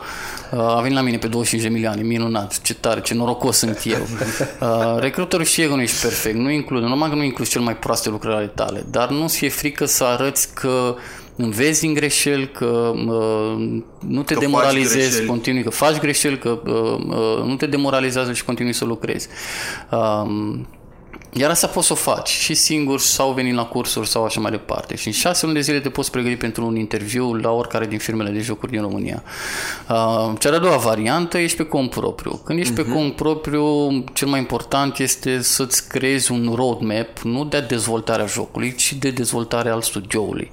a venit la mine pe 25 de milioane, minunat, ce tare, ce norocos sunt eu. Recruiterul știe că nu ești perfect, nu include, normal că nu incluzi cel mai proaste lucrări ale tale, dar nu-ți e frică să arăți că înveți din greșeli, că nu te demoralizezi, continui, că faci greșeli, că nu te demoralizează și continui să lucrezi. Iar asta poți să o faci și singur sau venind la cursuri sau așa mai departe. Și în 6 luni de zile te poți pregăti pentru un interviu la oricare din firmele de jocuri din România. Cea de-a doua variantă, ești pe cont propriu. Când ești, uh-huh, pe cont propriu, cel mai important este să-ți creezi un roadmap, nu de dezvoltarea jocului, ci de dezvoltarea al studioului.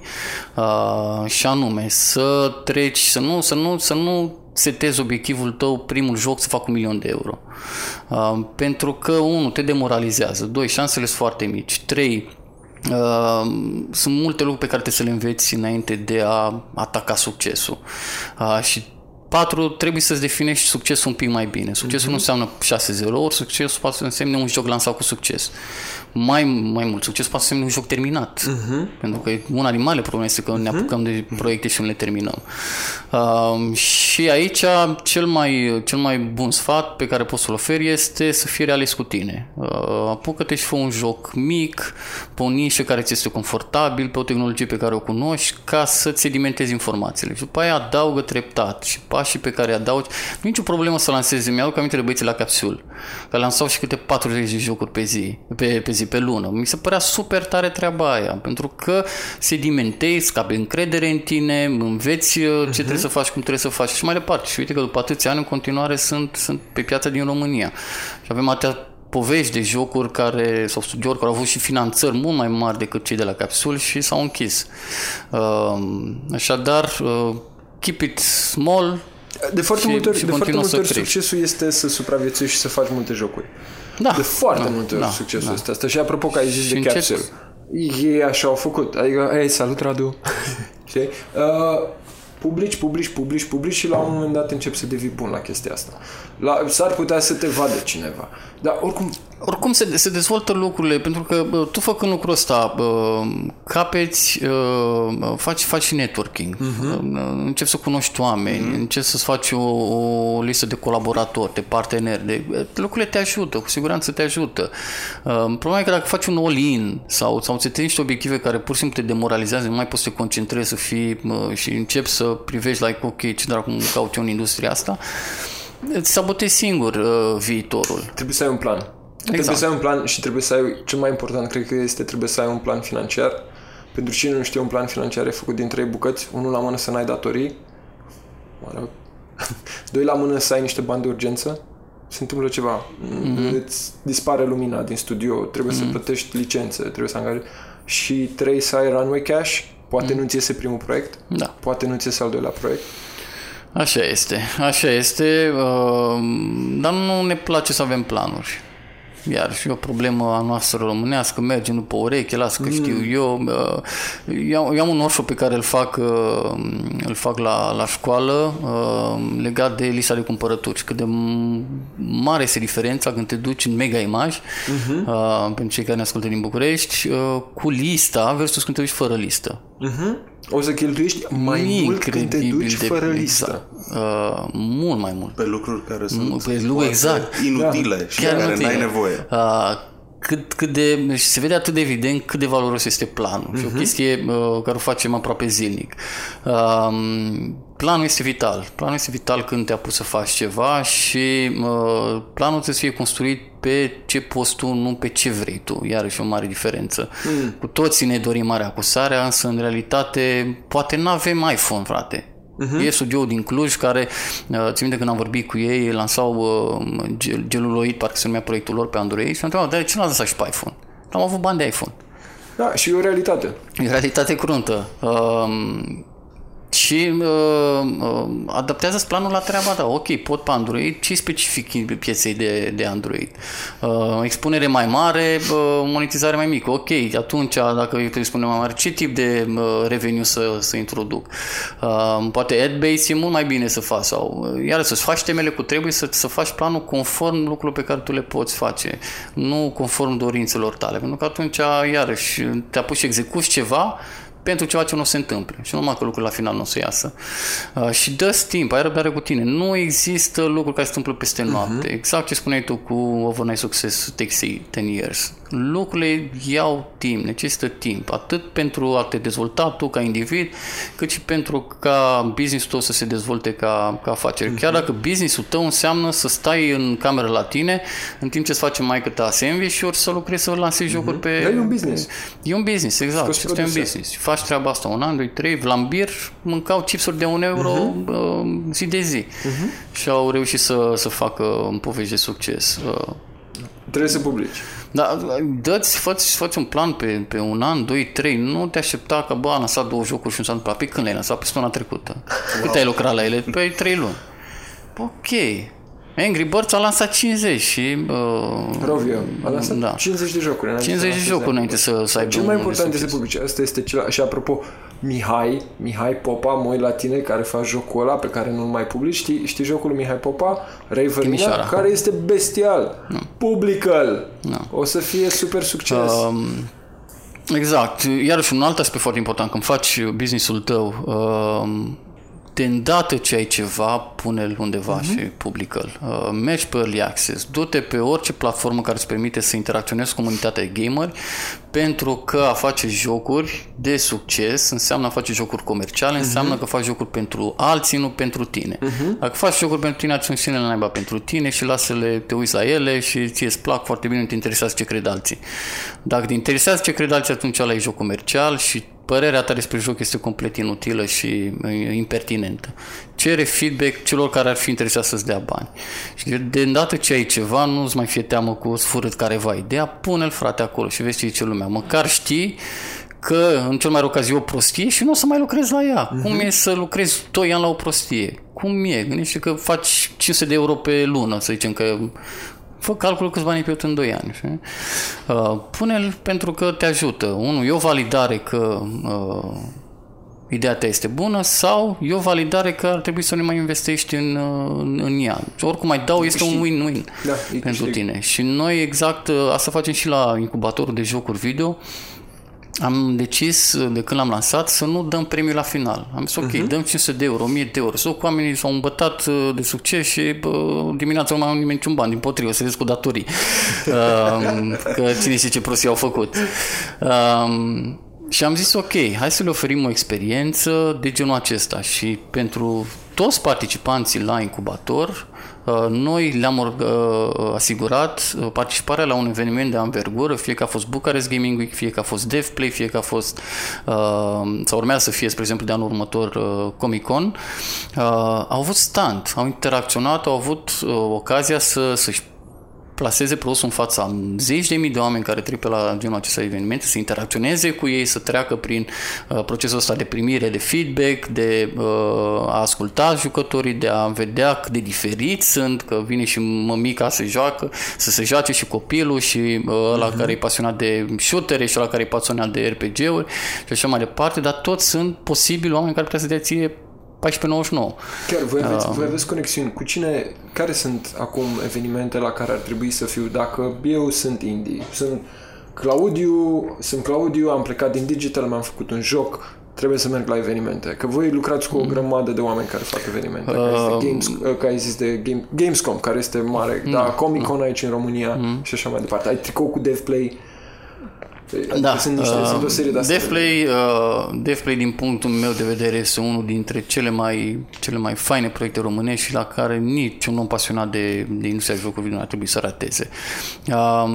Și anume, să treci, să nu setezi obiectivul tău, primul joc să fac 1.000.000 de euro. Pentru că, 1, te demoralizează, 2, șansele sunt foarte mici, 3, sunt multe lucruri pe care trebuie să le înveți înainte de a ataca succesul, și 4, trebuie să-ți definești succesul un pic mai bine. Succesul, uh-huh, nu înseamnă 6-0-uri, succesul poate să însemne un joc lansat cu succes. Mai mult, succesul poate să însemne un joc terminat. Uh-huh. Pentru că una din marile probleme este că ne apucăm de proiecte și nu le terminăm. Și aici cel mai bun sfat pe care poți să-l oferi este să fii realist cu tine. Apucă-te și fă un joc mic, pe o nișă care ți este confortabil, pe o tehnologie pe care o cunoști, ca să-ți sedimentezi informațiile. Și după aia adaugă treptat și pașii pe care adaugi. Nu e nicio problemă să lansezi. Mi-aduc aminte de băieții la Capsule, că lansau și câte 40 de jocuri pe lună. Mi se părea super tare treaba aia, pentru că sedimentezi, scapi încredere în tine, înveți ce, uh-huh, trebuie să faci, cum trebuie să faci și mai departe. Și uite că după atâția ani în continuare sunt pe piața din România. Și avem atâtea povești de jocuri sau studiouri care au avut și finanțări mult mai mari decât cei de la Capsule și s-au închis. Așadar, keep it small. De foarte multe ori succesul este să supraviețuiești și să faci multe jocuri. Da, de foarte multe ori succesul este asta. Și apropo că ai zis de Capsule, ei așa au făcut. Adică, ei, salut Radu. Știi? Publici și la un moment dat începi să devii bun la chestia asta. S-ar putea să te vadă cineva. Dar oricum se dezvoltă lucrurile, pentru că tu făcând lucrul ăsta, capeți, faci networking, uh-huh, începi să cunoști oameni, uh-huh, începi să-ți faci o listă de colaboratori, de parteneri, lucrurile te ajută, cu siguranță te ajută. Problema e că dacă faci un all-in sau ți-ai niște obiective care pur și simplu te demoralizează, nu mai poți să te concentrezi să fii și începi să privești la like, ok, ce dracu cauți în industria asta, îți sabotezi singur viitorul. Trebuie să ai un plan. Exact. Trebuie să ai un plan și trebuie să ai, cel mai important cred că este, trebuie să ai un plan financiar. Pentru cine nu știe, un plan financiar e făcut din 3 bucăți. 1 la mână să n-ai datorii, 2 la mână să ai niște bani de urgență. Se întâmplă ceva, mm-hmm, îți dispare lumina din studio, trebuie, mm-hmm, să plătești licențe, trebuie să angajezi. Și 3, să ai runway cash. Poate nu-ți iese primul proiect, da, poate nu-ți iese al doilea proiect. Așa este, dar nu ne place să avem planuri. Iar și o problemă a noastră românească, merge nu pe ureche, las că știu eu. Eu am un workshop pe care îl fac la școală legat de lista de cumpărături. Cât de mare este diferența când te duci în Mega Image, pentru cei care ne ascultă din București, cu lista versus când te duci fără listă. O să cheltuiești mai mult când te duci fără listă. Mult mai mult. Pe lucruri care sunt inutile și chiar care n-ai nevoie. Cât de, și se vede atât de evident cât de valoros este planul. Și o chestie care o facem aproape zilnic. Planul este vital. Planul este vital când te-a pus să faci ceva și planul trebuie să fie construit pe ce poți tu, nu pe ce vrei tu. Iarăși o mare diferență. Cu toții ne dorim marea acusarea, însă în realitate poate n-avem iPhone, frate. E studio din Cluj care, țin minte când am vorbit cu ei, lansau Geluloid, parcă se numea proiectul lor pe Android, și am întrebat, dar ce l-ați lăsat și pe iPhone? Am avut bani de iPhone. Da, și e o realitate. E o realitate cruntă. Și adaptează-ți planul la treaba ta. Ok, pot pe Android, ce specific pieței de Android? Expunere mai mare, monetizare mai mică. Ok, atunci, dacă eu expunere mai mare, ce tip de revenue să introduc? Poate ad-based e mult mai bine să faci. Sau, iar să-ți faci temele cu trebuie, să faci planul conform lucrurilor pe care tu le poți face. Nu conform dorințelor tale. Pentru că atunci, iarăși, te apuci și execuți ceva pentru ceva ce nu se întâmplă. Și numai că lucrurile la final nu o să iasă. Și dă-ți timp, ai răbdare cu tine. Nu există lucruri care se întâmplă peste noapte. Exact ce spuneai tu cu overnight success takes 10 years. Lucrurile iau timp, necesită timp. Atât pentru a te dezvolta tu ca individ, cât și pentru ca business-ul tău să se dezvolte ca afacere. Chiar dacă business-ul tău înseamnă să stai în cameră la tine, în timp ce îți face maică-ta sandwich și ori să lucrezi, să lansezi jocuri pe... Dar e un business. E un business, exact. Este un business. Faci treaba asta 1 an, 2, 3, Vlambir mâncau chipsuri de €1 zi de zi și au reușit să facă un povești de succes. Trebuie să publici. Da, dă-ți, fă-ți un plan pe 1 an, 2, 3. Nu te aștepta că, am lăsat 2 jocuri și nu s-a întâmplat. Păi când le-ai lăsat? Păi săptămâna trecută. Cât ai lucrat la ele? Păi 3 luni. Ok. Angry Birds a lansat 50 și... Rovio a lansat 50 de jocuri. 50 de jocuri înainte să aibă... Cel mai important este să publice. Asta este cel... Și apropo, Mihai Popa, mă uit la tine care faci jocul ăla pe care nu-l mai publici. Știi jocul lui Mihai Popa? Raverina, care este bestial. Publică-l. O să fie super succes. Exact. Iarăși un alt aspect foarte important. Când faci business-ul tău... de îndată ce ai ceva, pune-l undeva și publică-l. Mergi pe Early Access, du-te pe orice platformă care îți permite să interacționezi cu comunitatea de gameri, pentru că a face jocuri de succes înseamnă a face jocuri comerciale, înseamnă că faci jocuri pentru alții, nu pentru tine. Dacă faci jocuri pentru tine, atunci ține la naiba pentru tine și lasă-le, te uiți la ele și ție-ți plac foarte bine, nu te interesează ce cred alții. Dacă te interesează ce cred alții, atunci ăla e joc comercial și părerea ta despre joc este complet inutilă și impertinentă. Cere feedback celor care ar fi interesați să-ți dea bani. Și de îndată ce ai ceva, nu-ți mai fie teamă că îți fură careva ideea, pune-l, frate, acolo și vezi ce zice lumea. Măcar știi că în cel mai rău caz e o prostie și nu o să mai lucrezi la ea. Cum e să lucrezi 2 ani la o prostie? Cum e? Gândește că faci 500 de euro pe lună, să zicem că... Fă calculul câți bani ai pierdut în 2 ani. Pune-l pentru că te ajută. Unul, e o validare că ideea ta este bună sau e o validare că ar trebui să nu mai investești în ea. Oricum mai dau, este un win-win pentru tine. Și noi exact asta facem și la incubatorul de jocuri video. Am decis, de când l-am lansat, să nu dăm premiul la final. Am zis, ok, dăm 500 de euro, 1000 de euro. Sau oamenii s-au îmbătat de succes și dimineața nu mai au nimeni niciun bani. Dimpotrivă, se vezi cu datorii. Că cine știe ce prostii au făcut. Și am zis, ok, hai să le oferim o experiență de genul acesta. Și pentru toți participanții la incubator, noi le-am asigurat participarea la un eveniment de anvergură, fie că a fost Bucharest Gaming Week, fie că a fost DevPlay, fie că a fost sau urmează să fie, spre exemplu, de anul următor Comic-Con. Au avut stand, au interacționat, au avut ocazia să-și plaseze produsul în fața zeci de mii de oameni care trec pe la genul acesta de evenimente, să interacționeze cu ei, să treacă prin procesul ăsta de primire, de feedback, de a asculta jucătorii, de a vedea cât de diferiți sunt, că vine și mămica să se joace și copilul și ăla care e pasionat de shootere și ăla care e pasionat de RPG-uri și așa mai departe, dar toți sunt posibili oameni care trebuie să dea ție 14,99. Chiar, voi aveți conexiuni cu cine? Care sunt acum evenimente la care ar trebui să fiu? Dacă eu sunt indie, sunt Claudiu, am plecat din digital, mi-am făcut un joc, trebuie să merg la evenimente. Că voi lucrați cu o grămadă de oameni care fac evenimente. Gamescom, care este mare, Comic-Con aici în România și așa mai departe. Ai tricou cu DevPlay. Da, DevPlay din punctul meu de vedere este unul dintre cele mai faine proiecte românești la care niciun om pasionat de industria jocurilor nu ar trebui să rateze.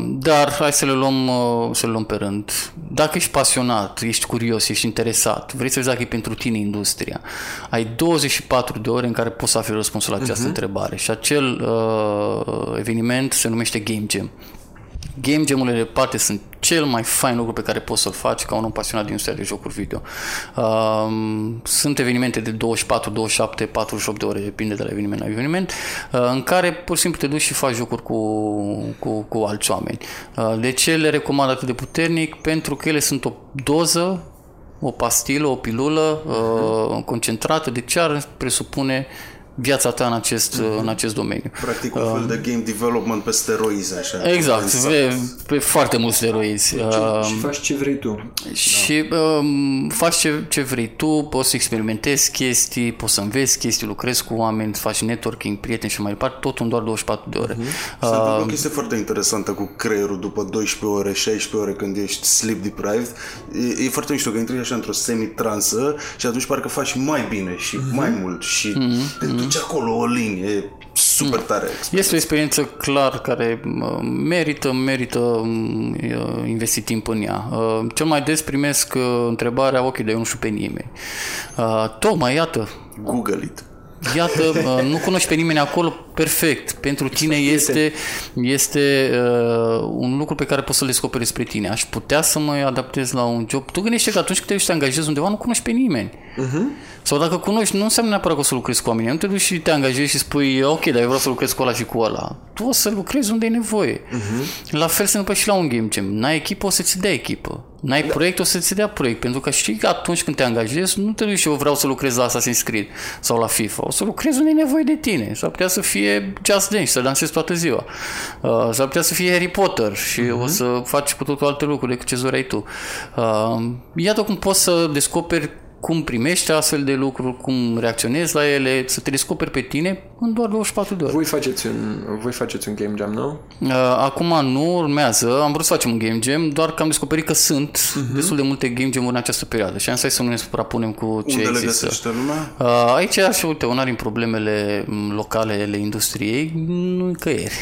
Dar hai să le luăm pe rând. Dacă ești pasionat, ești curios, ești interesat, vrei să vezi dacă e pentru tine industria, ai 24 de ore în care poți să afli răspunsul la această întrebare și acel eveniment se numește Game Jam. Game jam-urile de parte sunt cel mai fain lucru pe care poți să-l faci ca un om pasionat din industria de jocuri video. Sunt evenimente de 24, 27, 48 de ore, depinde de la eveniment la eveniment, în care pur și simplu te duci și faci jocuri cu alți oameni. De ce le recomand atât de puternic? Pentru că ele sunt o doză, o pastilă, o pilulă concentrată de ce ar presupune viața ta în acest domeniu. Practic un fel de game development pe steroizi, așa. Exact, pe foarte mulți steroizi. Și faci ce vrei tu. Și faci ce vrei tu, poți să experimentezi chestii, poți să înveți chestii, lucrezi cu oameni, faci networking, prieteni și mai departe, tot în doar 24 de ore. Se întâmplă o chestie foarte interesantă cu creierul după 12 ore, 16 ore când ești sleep deprived. E foarte mișto că intri așa într-o semi-transă și atunci parcă faci mai bine și mai mult și duci acolo o linie super tare. Este o experiență clar care merită investit timp în ea. Cel mai des primesc întrebarea, ok, dar eu nu știu pe nimeni. Tocmai, iată. Google it. Iată, nu cunoști pe nimeni acolo, perfect. Pentru tine este un lucru pe care poți să-l descoperi spre tine. Aș putea să mă adaptez la un job. Tu gândește că atunci când te duci să te angajezi undeva, nu cunoști pe nimeni. Sau dacă cunoști, nu înseamnă neapărat că o să lucrezi cu oamenii. Nu te duci și te angajezi și spui, ok, dar eu vreau să lucrez cu ăla și cu ăla. Tu o să lucrezi unde e nevoie. La fel se întâmplă și la un game jam. N-ai echipă, o să-ți dea echipă. N-ai proiect, o să-ți dea proiect. Pentru că știi că atunci când te angajezi, nu te duci și eu vreau să lucrez la Assassin's Creed sau la FIFA. O să lucrezi unde e nevoie de tine. S-ar putea să fie Just Dance, să dansezi toată ziua. S-ar putea să fie Harry Potter și o să faci cu totul alte lucruri decât ce zori ai tu. Iată cum poți să descoperi cum primești astfel de lucruri, cum reacționezi la ele, să te descoperi pe tine în doar 24 de ore. Voi faceți un game jam, nu? Acum nu, urmează. Am vrut să facem un game jam, doar că am descoperit că sunt destul de multe game jam-uri în această perioadă și am zis să nu ne suprapunem cu ce unde există. Aici, așa, uite, una din problemele locale ale industriei, nu-i căieri.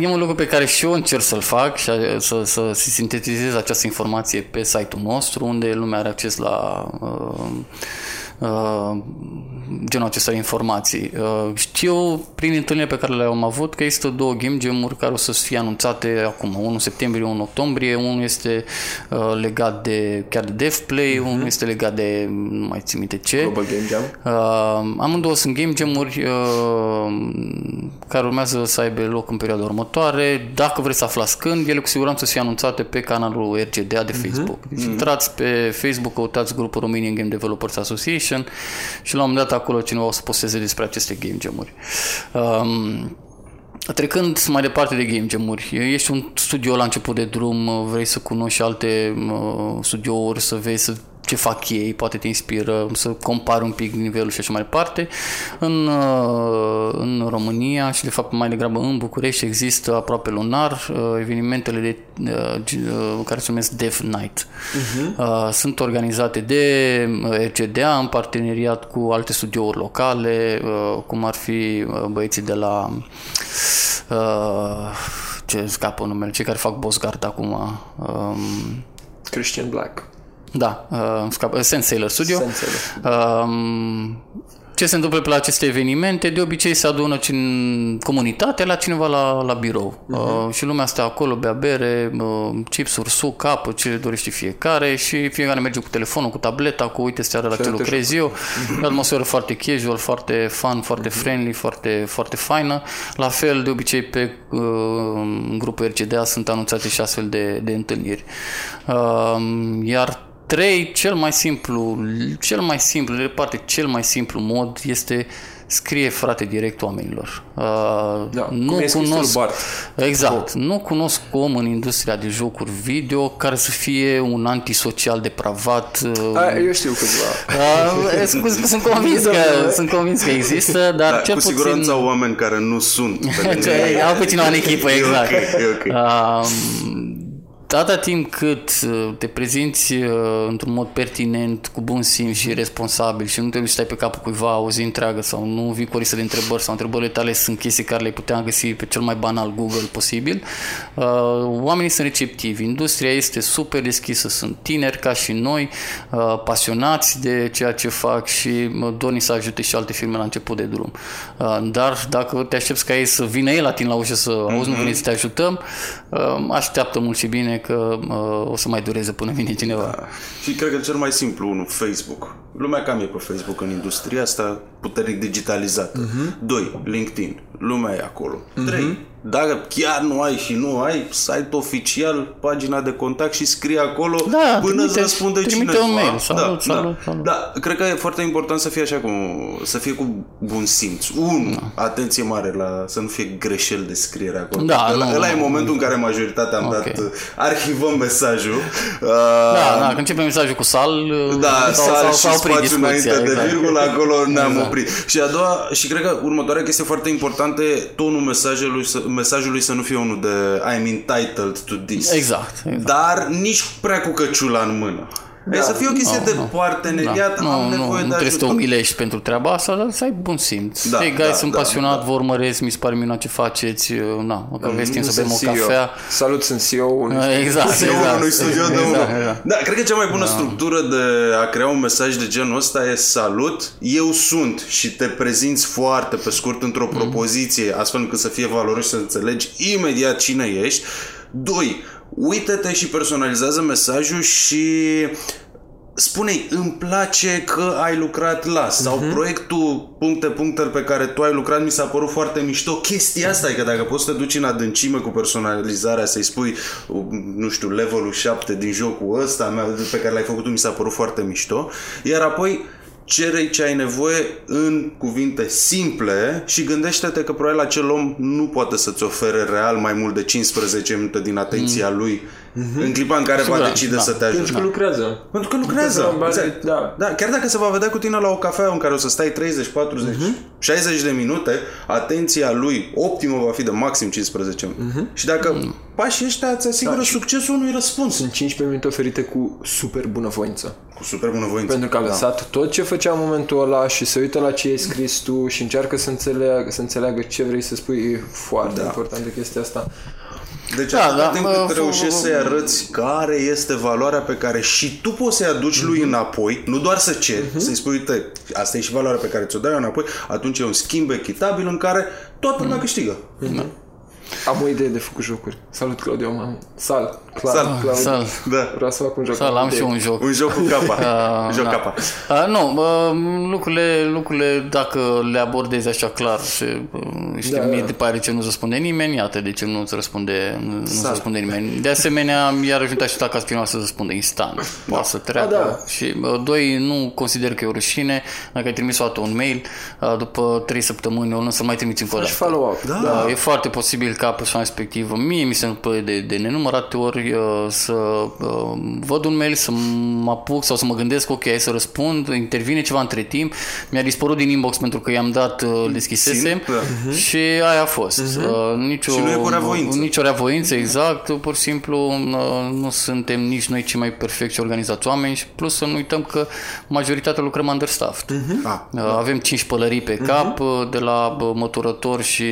E un lucru pe care și eu încerc să-l fac și să sintetizez această informație pe site-ul nostru, unde lumea are acces la genul acesta de informații. Știu prin întâlnire pe care le-am avut că există două game jam-uri care o să fie anunțate acum, unul în septembrie, unul în octombrie, unul este legat de chiar de DevPlay, unul este legat de nu mai țin minte ce. Global Game Jam. Amândouă sunt game jam-uri care urmează să aibă loc în perioada următoare. Dacă vreți să aflați când, ele cu siguranță să fie anunțate pe canalul RGDA de Facebook. Intrați pe Facebook, căutați grupul Romanian Game Developers Association și la un moment dat acolo cineva o să posteze despre aceste game jam-uri. Trecând mai departe de game jam-uri, ești un studio la început de drum, vrei să cunoști alte studiouri, să vezi ce fac ei, poate te inspiră, să compari un pic nivelul și așa mai departe. În România și de fapt mai degrabă în București există aproape lunar evenimentele care se numesc Dev Night. Sunt organizate de RCDA în parteneriat cu alte studiouri locale, cum ar fi băieții de la ce scapă numele, cei care fac Boss Guard acum. Christian Black. Da, Sense Sailor Studio. Ce se întâmplă la aceste evenimente? De obicei se adună comunitatea la cineva la birou. Și lumea stă acolo, bea bere, chipsuri, suc, apă, ce dorește fiecare, și fiecare merge cu telefonul, cu tableta, cu uite seara la ce lucrez eu. E atmosferă foarte casual, foarte fun, foarte friendly, foarte, foarte faină. La fel, de obicei, pe grupul RCDA sunt anunțate și astfel de întâlniri. Iar 3, cel mai simplu mod este scrie, frate, direct oamenilor. Nu cunosc om în industria de jocuri video care să fie un antisocial depravat. Eu știu câțiva. Sunt convins că există, dar cel puțin... Cu siguranță au oameni care nu sunt. Au pe cineva în echipă, exact. Atâta timp cât te prezinți într-un mod pertinent, cu bun simț și responsabil și nu te duci să stai pe capul cuiva o zi întreagă sau nu vii cu o listă de întrebări sau întrebările tale sunt chestii care le puteam găsi pe cel mai banal Google posibil, oamenii sunt receptivi, industria este super deschisă, sunt tineri ca și noi, pasionați de ceea ce fac și dornici să ajute și alte firme la început de drum. Dar dacă te aștepți ca ei să vină ei la tine la ușă să auzi, nu veni să te ajutăm, așteaptă mult și bine că o să mai dureze până vine cineva. Da. Și cred că cel mai simplu, unul, Facebook. Lumea cam e pe Facebook în industria asta puternic digitalizată. 2. LinkedIn. Lumea e acolo. 3. Dacă chiar nu ai și nu ai site oficial, pagina de contact și scrie acolo până îți răspunde cineva. Da, cred că e foarte important să fie așa, să fie cu bun simț. Atenție mare să nu fie greșeli de scriere acolo. Ăla e momentul în care majoritatea am dat arhivăm mesajul. Când începe mesajul cu sal sau spațiu înainte de virgulă, acolo ne-am oprit. Și a doua, și cred că următoarea chestie foarte importantă e tonul mesajului să nu fie unul de I'm entitled to this. Exact. Dar nici prea cu căciula în mână. Să fie o chestie de parteneriat. Nu trebuie să te umilești pentru treaba asta, dar să ai bun simț. Sunt pasionat, vă urmăresc, mi se pare minunat ce faceți. Aveți timp să bem o cafea. Salut, sunt CEO-ul unui studio de unul. Cred că cea mai bună structură de a crea un mesaj de genul ăsta e salut, eu sunt, și te prezinți foarte pe scurt într-o propoziție, astfel încât să fie valoros, să înțelegi imediat cine ești. 2. Uită-te și personalizează mesajul și spune-i, îmi place că ai lucrat la sau proiectul puncte pe care tu ai lucrat mi s-a părut foarte mișto. Chestia asta e că dacă poți să te duci în adâncime cu personalizarea, să-i spui, nu știu, levelul 7 din jocul ăsta pe care l-ai făcut mi s-a părut foarte mișto, iar apoi cere ce ai nevoie în cuvinte simple și gândește-te că probabil acel om nu poate să-ți ofere real mai mult de 15 minute din atenția lui în clipa în care va decide să te ajute. Pentru că lucrează. Chiar dacă se va vedea cu tine la o cafea în care o să stai 30, 40, 60 de minute, atenția lui optimă va fi de maxim 15 minute. Și dacă pașii ăștia îți asigură succesul unui răspuns. Sunt 15 minute oferite cu super bunăvoință. Pentru că a lăsat tot ce făcea în momentul ăla și se uită la ce ai scris tu și încearcă să înțeleagă ce vrei să spui. E foarte importantă chestia asta. Deci atât timp cât reușești să-i arăți care este valoarea pe care și tu poți să-i aduci lui înapoi, nu doar să ceri, să-i spui, uite, asta e și valoarea pe care ți-o dai înapoi, atunci e un schimb echitabil în care toată lumea câștigă. Am o idee de făcut jocuri. Salut, Claudiu, mamă. Sal. Da. Vreau să fac un joc. Am și eu un joc. Un joc cu capa. Lucrurile, dacă le abordezi așa clar, știi, mie de pare ce nu se răspunde nimeni, iată de ce nu se răspunde nimeni. De asemenea, i-ar ajuta și dacă ați să răspunde instant. Poate să treacă. Și doi, nu consider că e o rușine. Dacă ai trimis o dată un mail, după 3 săptămâni, o lună, să mai trimiți încă o dată. Follow-up. E foarte posibil ca persoana respectivă, mie mi se întâmplă de nenumărate ori să văd un mail, să mă apuc sau să mă gândesc, ok, să răspund, intervine ceva între timp, mi-a dispărut din inbox pentru că i-am dat, deschisesem și aia a fost. Și nu e cu reavoință. Nicio reavoință, exact, pur și simplu nu suntem nici noi cei mai perfecți organizați oameni și plus să nu uităm că majoritatea lucrăm understaffed. Avem 5 pălării pe cap, de la măturător și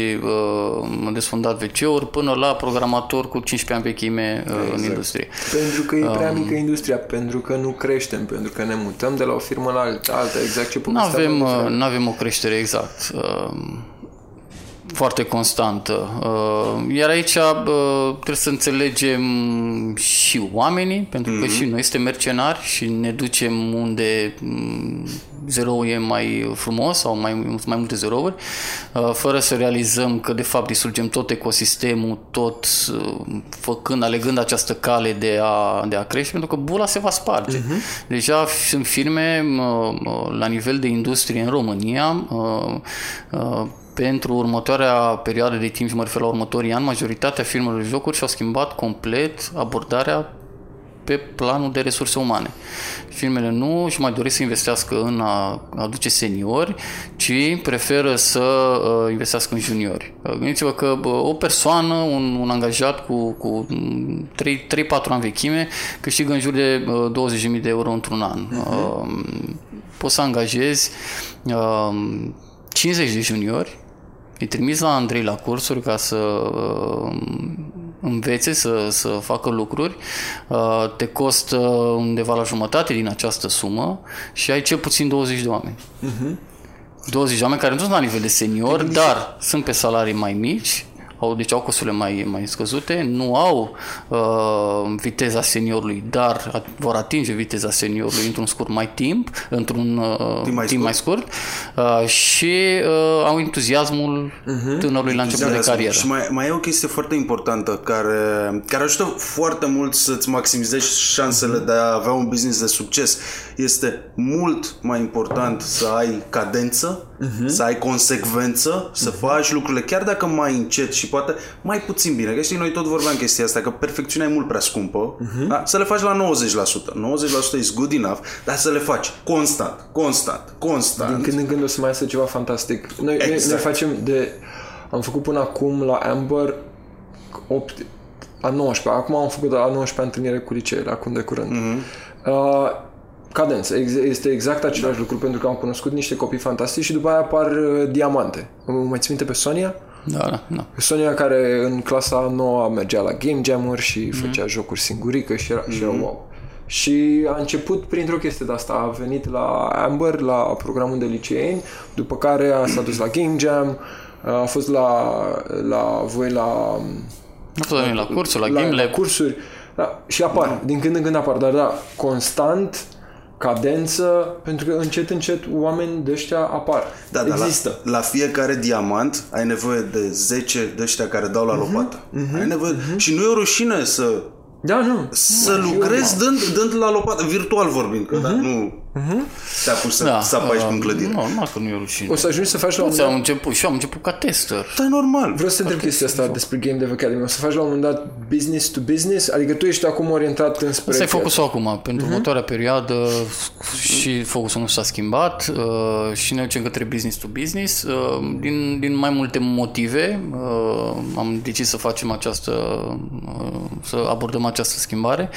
desfundat dat VC-uri până la programator cu 15 ani vechime în industrie. Pentru că e prea mică industria, pentru că nu creștem, pentru că ne mutăm de la o firmă la alta, exact ce povestea. Nu avem o creștere exact foarte constantă. Iar aici trebuie să înțelegem și oamenii, pentru că și noi suntem mercenari și ne ducem unde zeroul e mai frumos sau mai multe zerouri, fără să realizăm că de fapt distrugem tot ecosistemul, tot alegând această cale de a crește, pentru că bula se va sparge. Deja sunt firme la nivel de industrie în România pentru următoarea perioadă de timp, și mă refer la următorii ani, majoritatea firmelor de jocuri și-au schimbat complet abordarea pe planul de resurse umane. Firmele nu își mai doresc să investească în a aduce seniori, ci preferă să investească în juniori. Gândiți-vă că o persoană, un angajat cu 3-4 ani vechime, câștigă în jur de 20.000 de euro într-un an. Poți să angajezi 50 de juniori, îi trimiți la Andrei la cursuri ca să învețe, să facă lucruri, te costă undeva la jumătate din această sumă și ai cel puțin 20 de oameni. 20 de oameni care nu sunt la nivel de senior, dar sunt pe salarii mai mici, deci au costurile mai scăzute, nu au viteza seniorului, dar vor atinge viteza seniorului într-un timp mai scurt și au entuziasmul tânărului la început de carieră. Și mai e o chestie foarte importantă care ajută foarte mult să-ți maximizezi șansele de a avea un business de succes. Este mult mai important să ai cadență, să ai consecvență, să faci lucrurile chiar dacă mai încet și poate mai puțin bine. Că știi, noi tot vorbeam chestia asta, că perfecțiunea e mult prea scumpă, da? Să le faci la 90%. 90% is good enough, dar să le faci constant. Din când în când o să mai iasă ceva fantastic. Noi facem am făcut până acum la Amber 19. Acum am făcut la 19 întâlnire cu liceele, acum de curând. Cadență. Este exact același lucru, pentru că am cunoscut niște copii fantastici și după aia apar diamante. Mai ții minte pe Sonia? Da. Sonia, care în clasa 9 mergea la Game Jam-uri și făcea jocuri singurică și era wow. Și a început printr-o chestie de asta. A venit la Amber, la programul de liceeni, după care s-a dus la Game Jam, a fost la cursuri, la GameLab. Da, și apar. Din când în când apar, dar constant cadență, pentru că încet oameni de ăștia apar. Există. La fiecare diamant ai nevoie de 10 de ăștia care dau la lopată. Ai nevoie și nu e o rușine să să lucrezi dând la lopată, virtual vorbind, că te-a pus să sapaici în clădire. Normal că nu e o rușine. O să ajungi să faci la un moment dat... am început ca tester. Da, normal. Vreau să te întreb chestia asta despre Game Dev Academy. O să faci la un moment dat business to business? Adică tu ești acum orientat înspre... Asta e focusul acum. Pentru următoarea perioadă și focusul nu s-a schimbat și ne ducem către business to business. Din mai multe motive am decis să facem să abordăm această schimbare.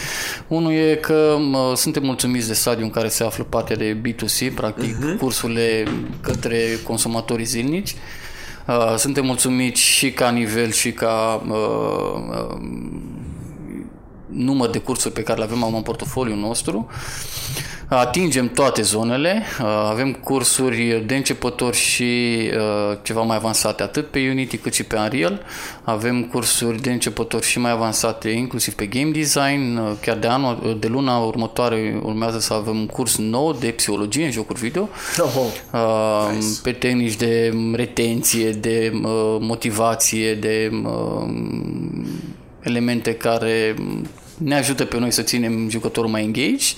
Unul e că suntem mulțumiți de stadiul în care se află partea de B2C, practic cursurile către consumatorii zilnici. Suntem mulțumiți și ca nivel și ca număr de cursuri pe care le avem acum în portofoliul nostru. Atingem toate zonele, avem cursuri de începători și ceva mai avansate atât pe Unity cât și pe Unreal, avem cursuri de începători și mai avansate inclusiv pe game design, chiar de luna următoare urmează să avem un curs nou de psihologie în jocuri video, pe tehnici de retenție, de motivație, de elemente care ne ajută pe noi să ținem jucătorul mai engaged.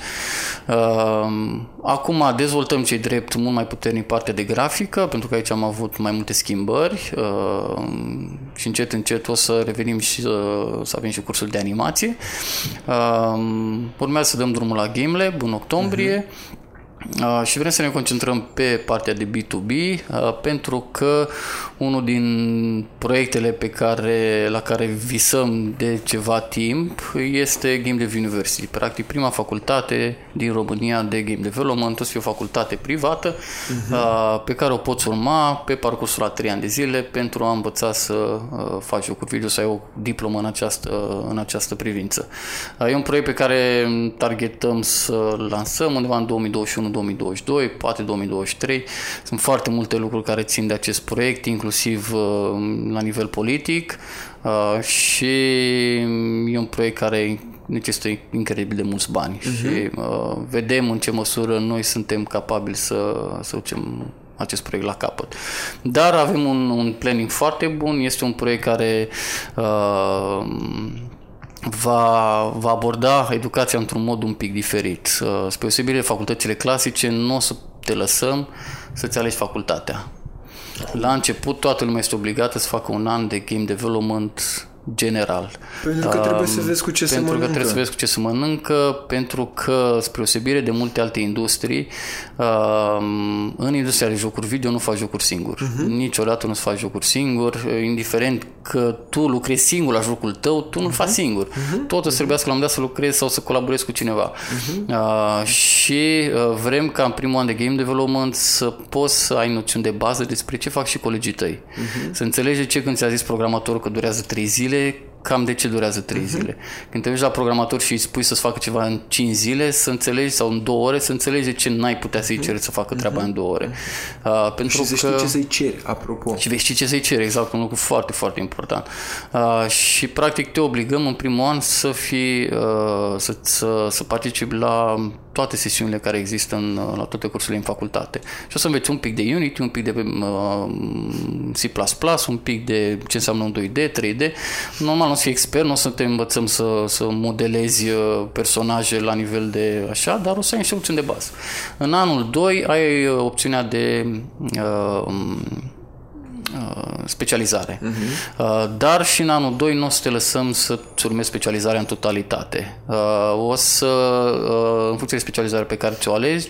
Acum dezvoltăm ce-i drept mult mai puternic partea de grafică, pentru că aici am avut mai multe schimbări și încet o să revenim și să avem și cursul de animație. Urmează să dăm drumul la GameLab în octombrie. Și vrem să ne concentrăm pe partea de B2B, pentru că unul din proiectele la care visăm de ceva timp este Game Dev University. Practic prima facultate din România de Game Development, o să fie o facultate privată pe care o poți urma pe parcursul a 3 ani de zile pentru a învăța să faci lucruri video, să ai o diplomă în această privință. E un proiect pe care targetăm să lansăm undeva în 2021 2022, poate 2023. Sunt foarte multe lucruri care țin de acest proiect, inclusiv la nivel politic, și e un proiect care necesită incredibil de mulți bani și vedem în ce măsură noi suntem capabili să ducem acest proiect la capăt. Dar avem un planning foarte bun, este un proiect care va aborda educația într-un mod un pic diferit. Spre deosebire de facultățile clasice, nu o să te lăsăm să-ți alegi facultatea. La început, toată lumea este obligată să facă un an de game development general. Pentru că trebuie să vezi cu ce se mănâncă. Pentru că trebuie să vezi cu ce se mănâncă, pentru că, spre deosebire de multe alte industrii, în industria de jocuri video nu faci jocuri singur. Niciodată nu-ți faci jocuri singur, indiferent că tu lucrezi singur la jocul tău, tu nu-l faci singur. Tot îți trebuia să la un moment dat să lucrezi sau să colaborezi cu cineva. Și vrem ca în primul an de game development să poți să ai noțiuni de bază despre ce fac și colegii tăi. Să înțelegi de ce când ți-a zis programatorul că durează 3 zile, cam de ce durează 3 zile. Când te duci la programator și îi spui să-ți facă ceva în 5 zile, să înțelegi, sau în 2 ore, să înțelegi de ce n-ai putea să-i ceri să facă treaba în 2 ore. Pentru și că... vei ști ce să-i ceri, apropo. Și vei ști ce să-i ceri, exact, un lucru foarte, foarte important. Și practic te obligăm în primul an să fii, să participi la toate sesiunile care există la toate cursurile în facultate. Și o să înveți un pic de Unity, un pic de C++, un pic de ce înseamnă un 2D, 3D. Normal, nu o să fii expert, nu o să te învățăm să modelezi personaje la nivel de așa, dar o să ai niște opțiuni de bază. În anul 2 ai opțiunea de specializare. Dar și în anul 2 nu o să te lăsăm să-ți urmezi specializarea în totalitate. O să, în funcție de specializarea pe care ți-o alegi,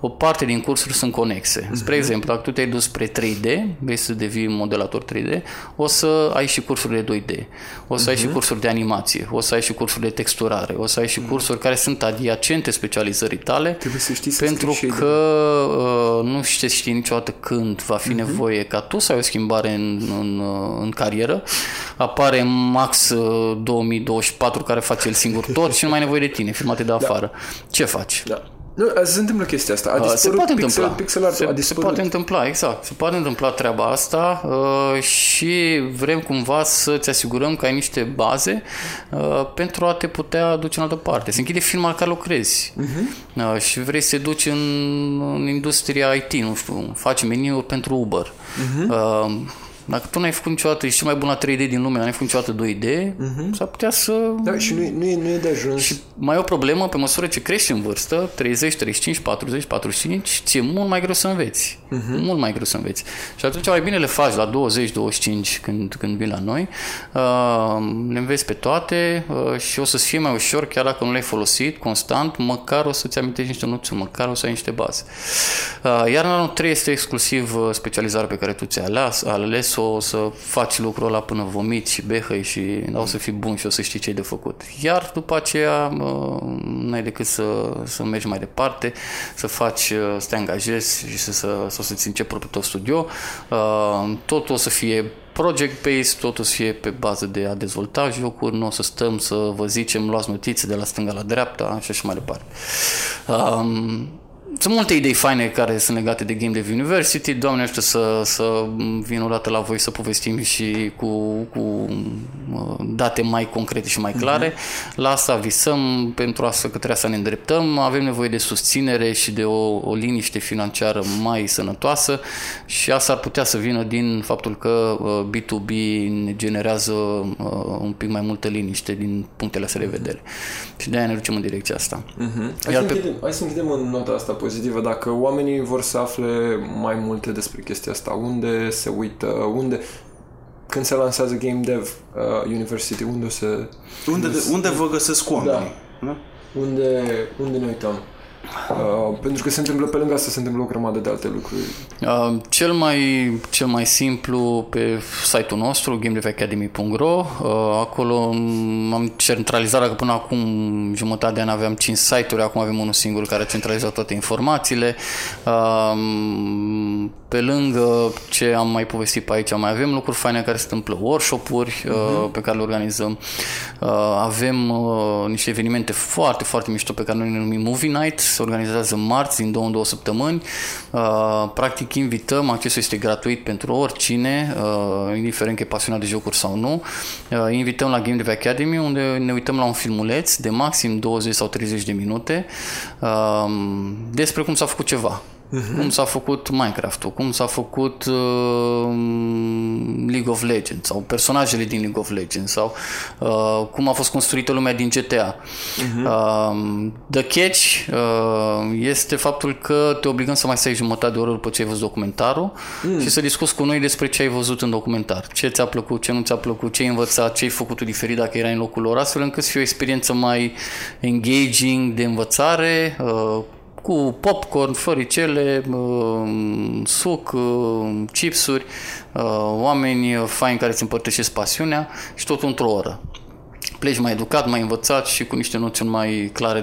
o parte din cursuri sunt conexe. Spre exemplu, dacă tu te-ai dus spre 3D, vrei să devii modelator 3D, o să ai și cursuri de 2D, o să ai și cursuri de animație, o să ai și cursuri de texturare, o să ai și cursuri care sunt adiacente specializării tale, trebuie să știi, pentru că nu știi niciodată când va fi nevoie ca tu să ai o schimbare în carieră. Apare Max 2024 care face el singur tot și nu mai ai nevoie de tine, firma te dă afară. Ce faci? Nu, se întâmplă chestia asta. Se poate întâmpla treaba asta și vrem cumva să-ți asigurăm că ai niște baze pentru a te putea duce în altă parte. Se închide firma la care lucrezi și vrei să te duci în industria IT, nu știu, faci meniuri pentru Uber. Dacă tu n-ai făcut niciodată, ești cel mai bun la 3D din lume, n-ai făcut niciodată 2D, s-ar putea să... Da, și nu e de ajuns. Și mai e o problemă, pe măsură ce crești în vârstă, 30, 35, 40, 45, ți-e mult mai greu să înveți. Mult mai greu să înveți. Și atunci mai bine le faci la 20, 25, când vii la noi, le înveți pe toate și o să-ți fie mai ușor, chiar dacă nu le-ai folosit constant, măcar o să-ți amintești niște noțiuni, măcar o să ai niște baze. Iar în anul 3 este exclusiv specializarea pe care tu ți-ai ales, o să faci lucrul ăla până vomiți și behăi și o să fii bun și o să știi ce-i de făcut. Iar după aceea n-ai decât să mergi mai departe, să faci, să te angajezi și să-ți începi propriul tău studio. Totul o să fie project-based, totul să fie pe bază de a dezvolta jocuri, nu o să stăm să vă zicem luați notițe de la stânga la dreapta și așa mai departe. Sunt multe idei faine care sunt legate de Game Dev University. Doamne ajută să vin o dată la voi să povestim și cu date mai concrete și mai clare. La asta visăm, pentru asta că trebuie să ne îndreptăm. Avem nevoie de susținere și de o liniște financiară mai sănătoasă și asta ar putea să vină din faptul că B2B ne generează un pic mai multă liniște din punctele astea de vedere. Și de-aia ne ducem în direcția asta. Hai să închidem în nota asta pozitivă. Dacă oamenii vor să afle mai multe despre chestia asta, unde se uită, când se lansează Game Dev University, unde vă găsesc oamenii? Da. Unde ne uităm? Pentru că se întâmplă, pe lângă asta se întâmplă o grămadă de alte lucruri. Cel mai simplu, pe site-ul nostru gamedevacademy.ro, acolo am centralizat, dacă până acum jumătate de an aveam 5 site-uri, acum avem unul singur care centralizează toate informațiile. Pe lângă ce am mai povestit pe aici, mai avem lucruri faine care se întâmplă, workshop-uri pe care le organizăm. Avem niște evenimente foarte, foarte mișto pe care noi le numim Movie Night. Se organizează marți, din 2 în 2 săptămâni. Practic invităm, accesul este gratuit pentru oricine, indiferent că e pasionat de jocuri sau nu. Invităm la Game Dev Academy, unde ne uităm la un filmuleț de maxim 20 sau 30 de minute despre cum s-a făcut ceva. Cum s-a făcut Minecraft-ul, cum s-a făcut League of Legends sau personajele din League of Legends sau cum a fost construită lumea din GTA. The catch este faptul că te obligăm să mai stai jumătate de oră după ce ai văzut documentarul și să discuți cu noi despre ce ai văzut în documentar, ce ți-a plăcut, ce nu ți-a plăcut, ce ai învățat, ce ai făcut diferit dacă erai în locul lor, astfel încât să fie o experiență mai engaging de învățare, cu popcorn, floricele, suc, chipsuri, oameni faini care îți împărtășesc pasiunea și tot într-o oră. Pleci mai educat, mai învățat și cu niște noțiuni mai clare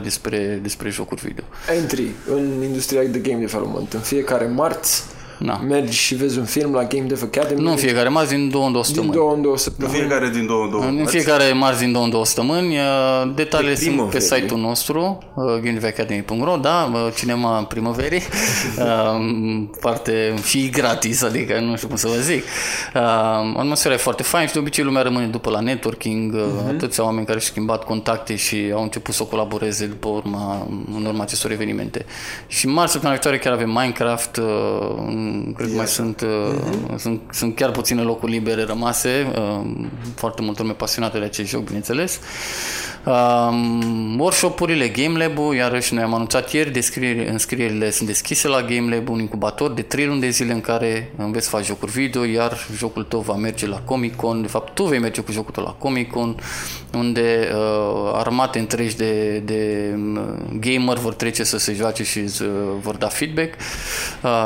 despre jocuri video. Entry în industria de game development. În fiecare marți mergi și vezi un film la Game Dev Academy. Nu în fiecare marți, din 2 în 2 săptămâni. În fiecare marți din 2 în 2 săptămâni. Detaliile sunt pe site-ul nostru, gamedevacademy.ro, cinema primăverii. Parte și gratis, adică nu știu cum să vă zic. Atmosfera e foarte fain și de obicei lumea rămâne după la networking, atâția oameni care și-au schimbat contacte și au început să colaboreze în urma acestor evenimente. Și marți, săptămâna viitoare, chiar avem Minecraft. Cred că mai sunt chiar puține locuri libere rămase, foarte multă lume pasionată de acest joc, bineînțeles. Workshop-urile, GameLab-ul, iarăși noi am anunțat ieri, înscrierile sunt deschise la GameLab, un incubator de 3 luni de zile în care înveți să faci jocuri video, iar jocul tău va merge la Comic-Con, de fapt tu vei merge cu jocul tău la Comic-Con, unde armate întregi de gamer vor trece să se joace și vor da feedback.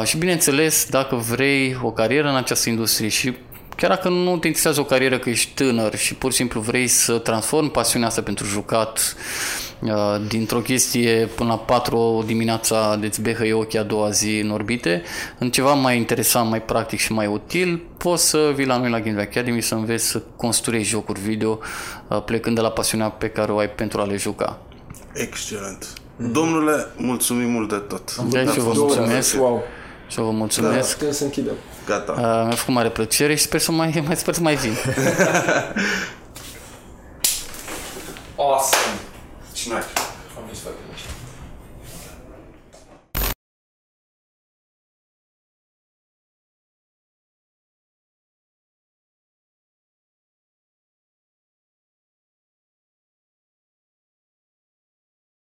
Și bineînțeles, dacă vrei o carieră în această industrie și chiar dacă nu te interesează o carieră, că ești tânăr și pur și simplu vrei să transformi pasiunea asta pentru jucat dintr-o chestie până la 4 dimineața de-ți behăie ochii a doua zi în orbite, în ceva mai interesant, mai practic și mai util, poți să vii la noi la Game Dev Academy să înveți să construiești jocuri video plecând de la pasiunea pe care o ai pentru a le juca. Excelent! Domnule, mulțumim mult de tot! Și vă mulțumesc. Când se închidem. Gata. Mi-a făcut mare plăcere și sper să mai vin. Awesome. Și noi. Am vrut să facem așa.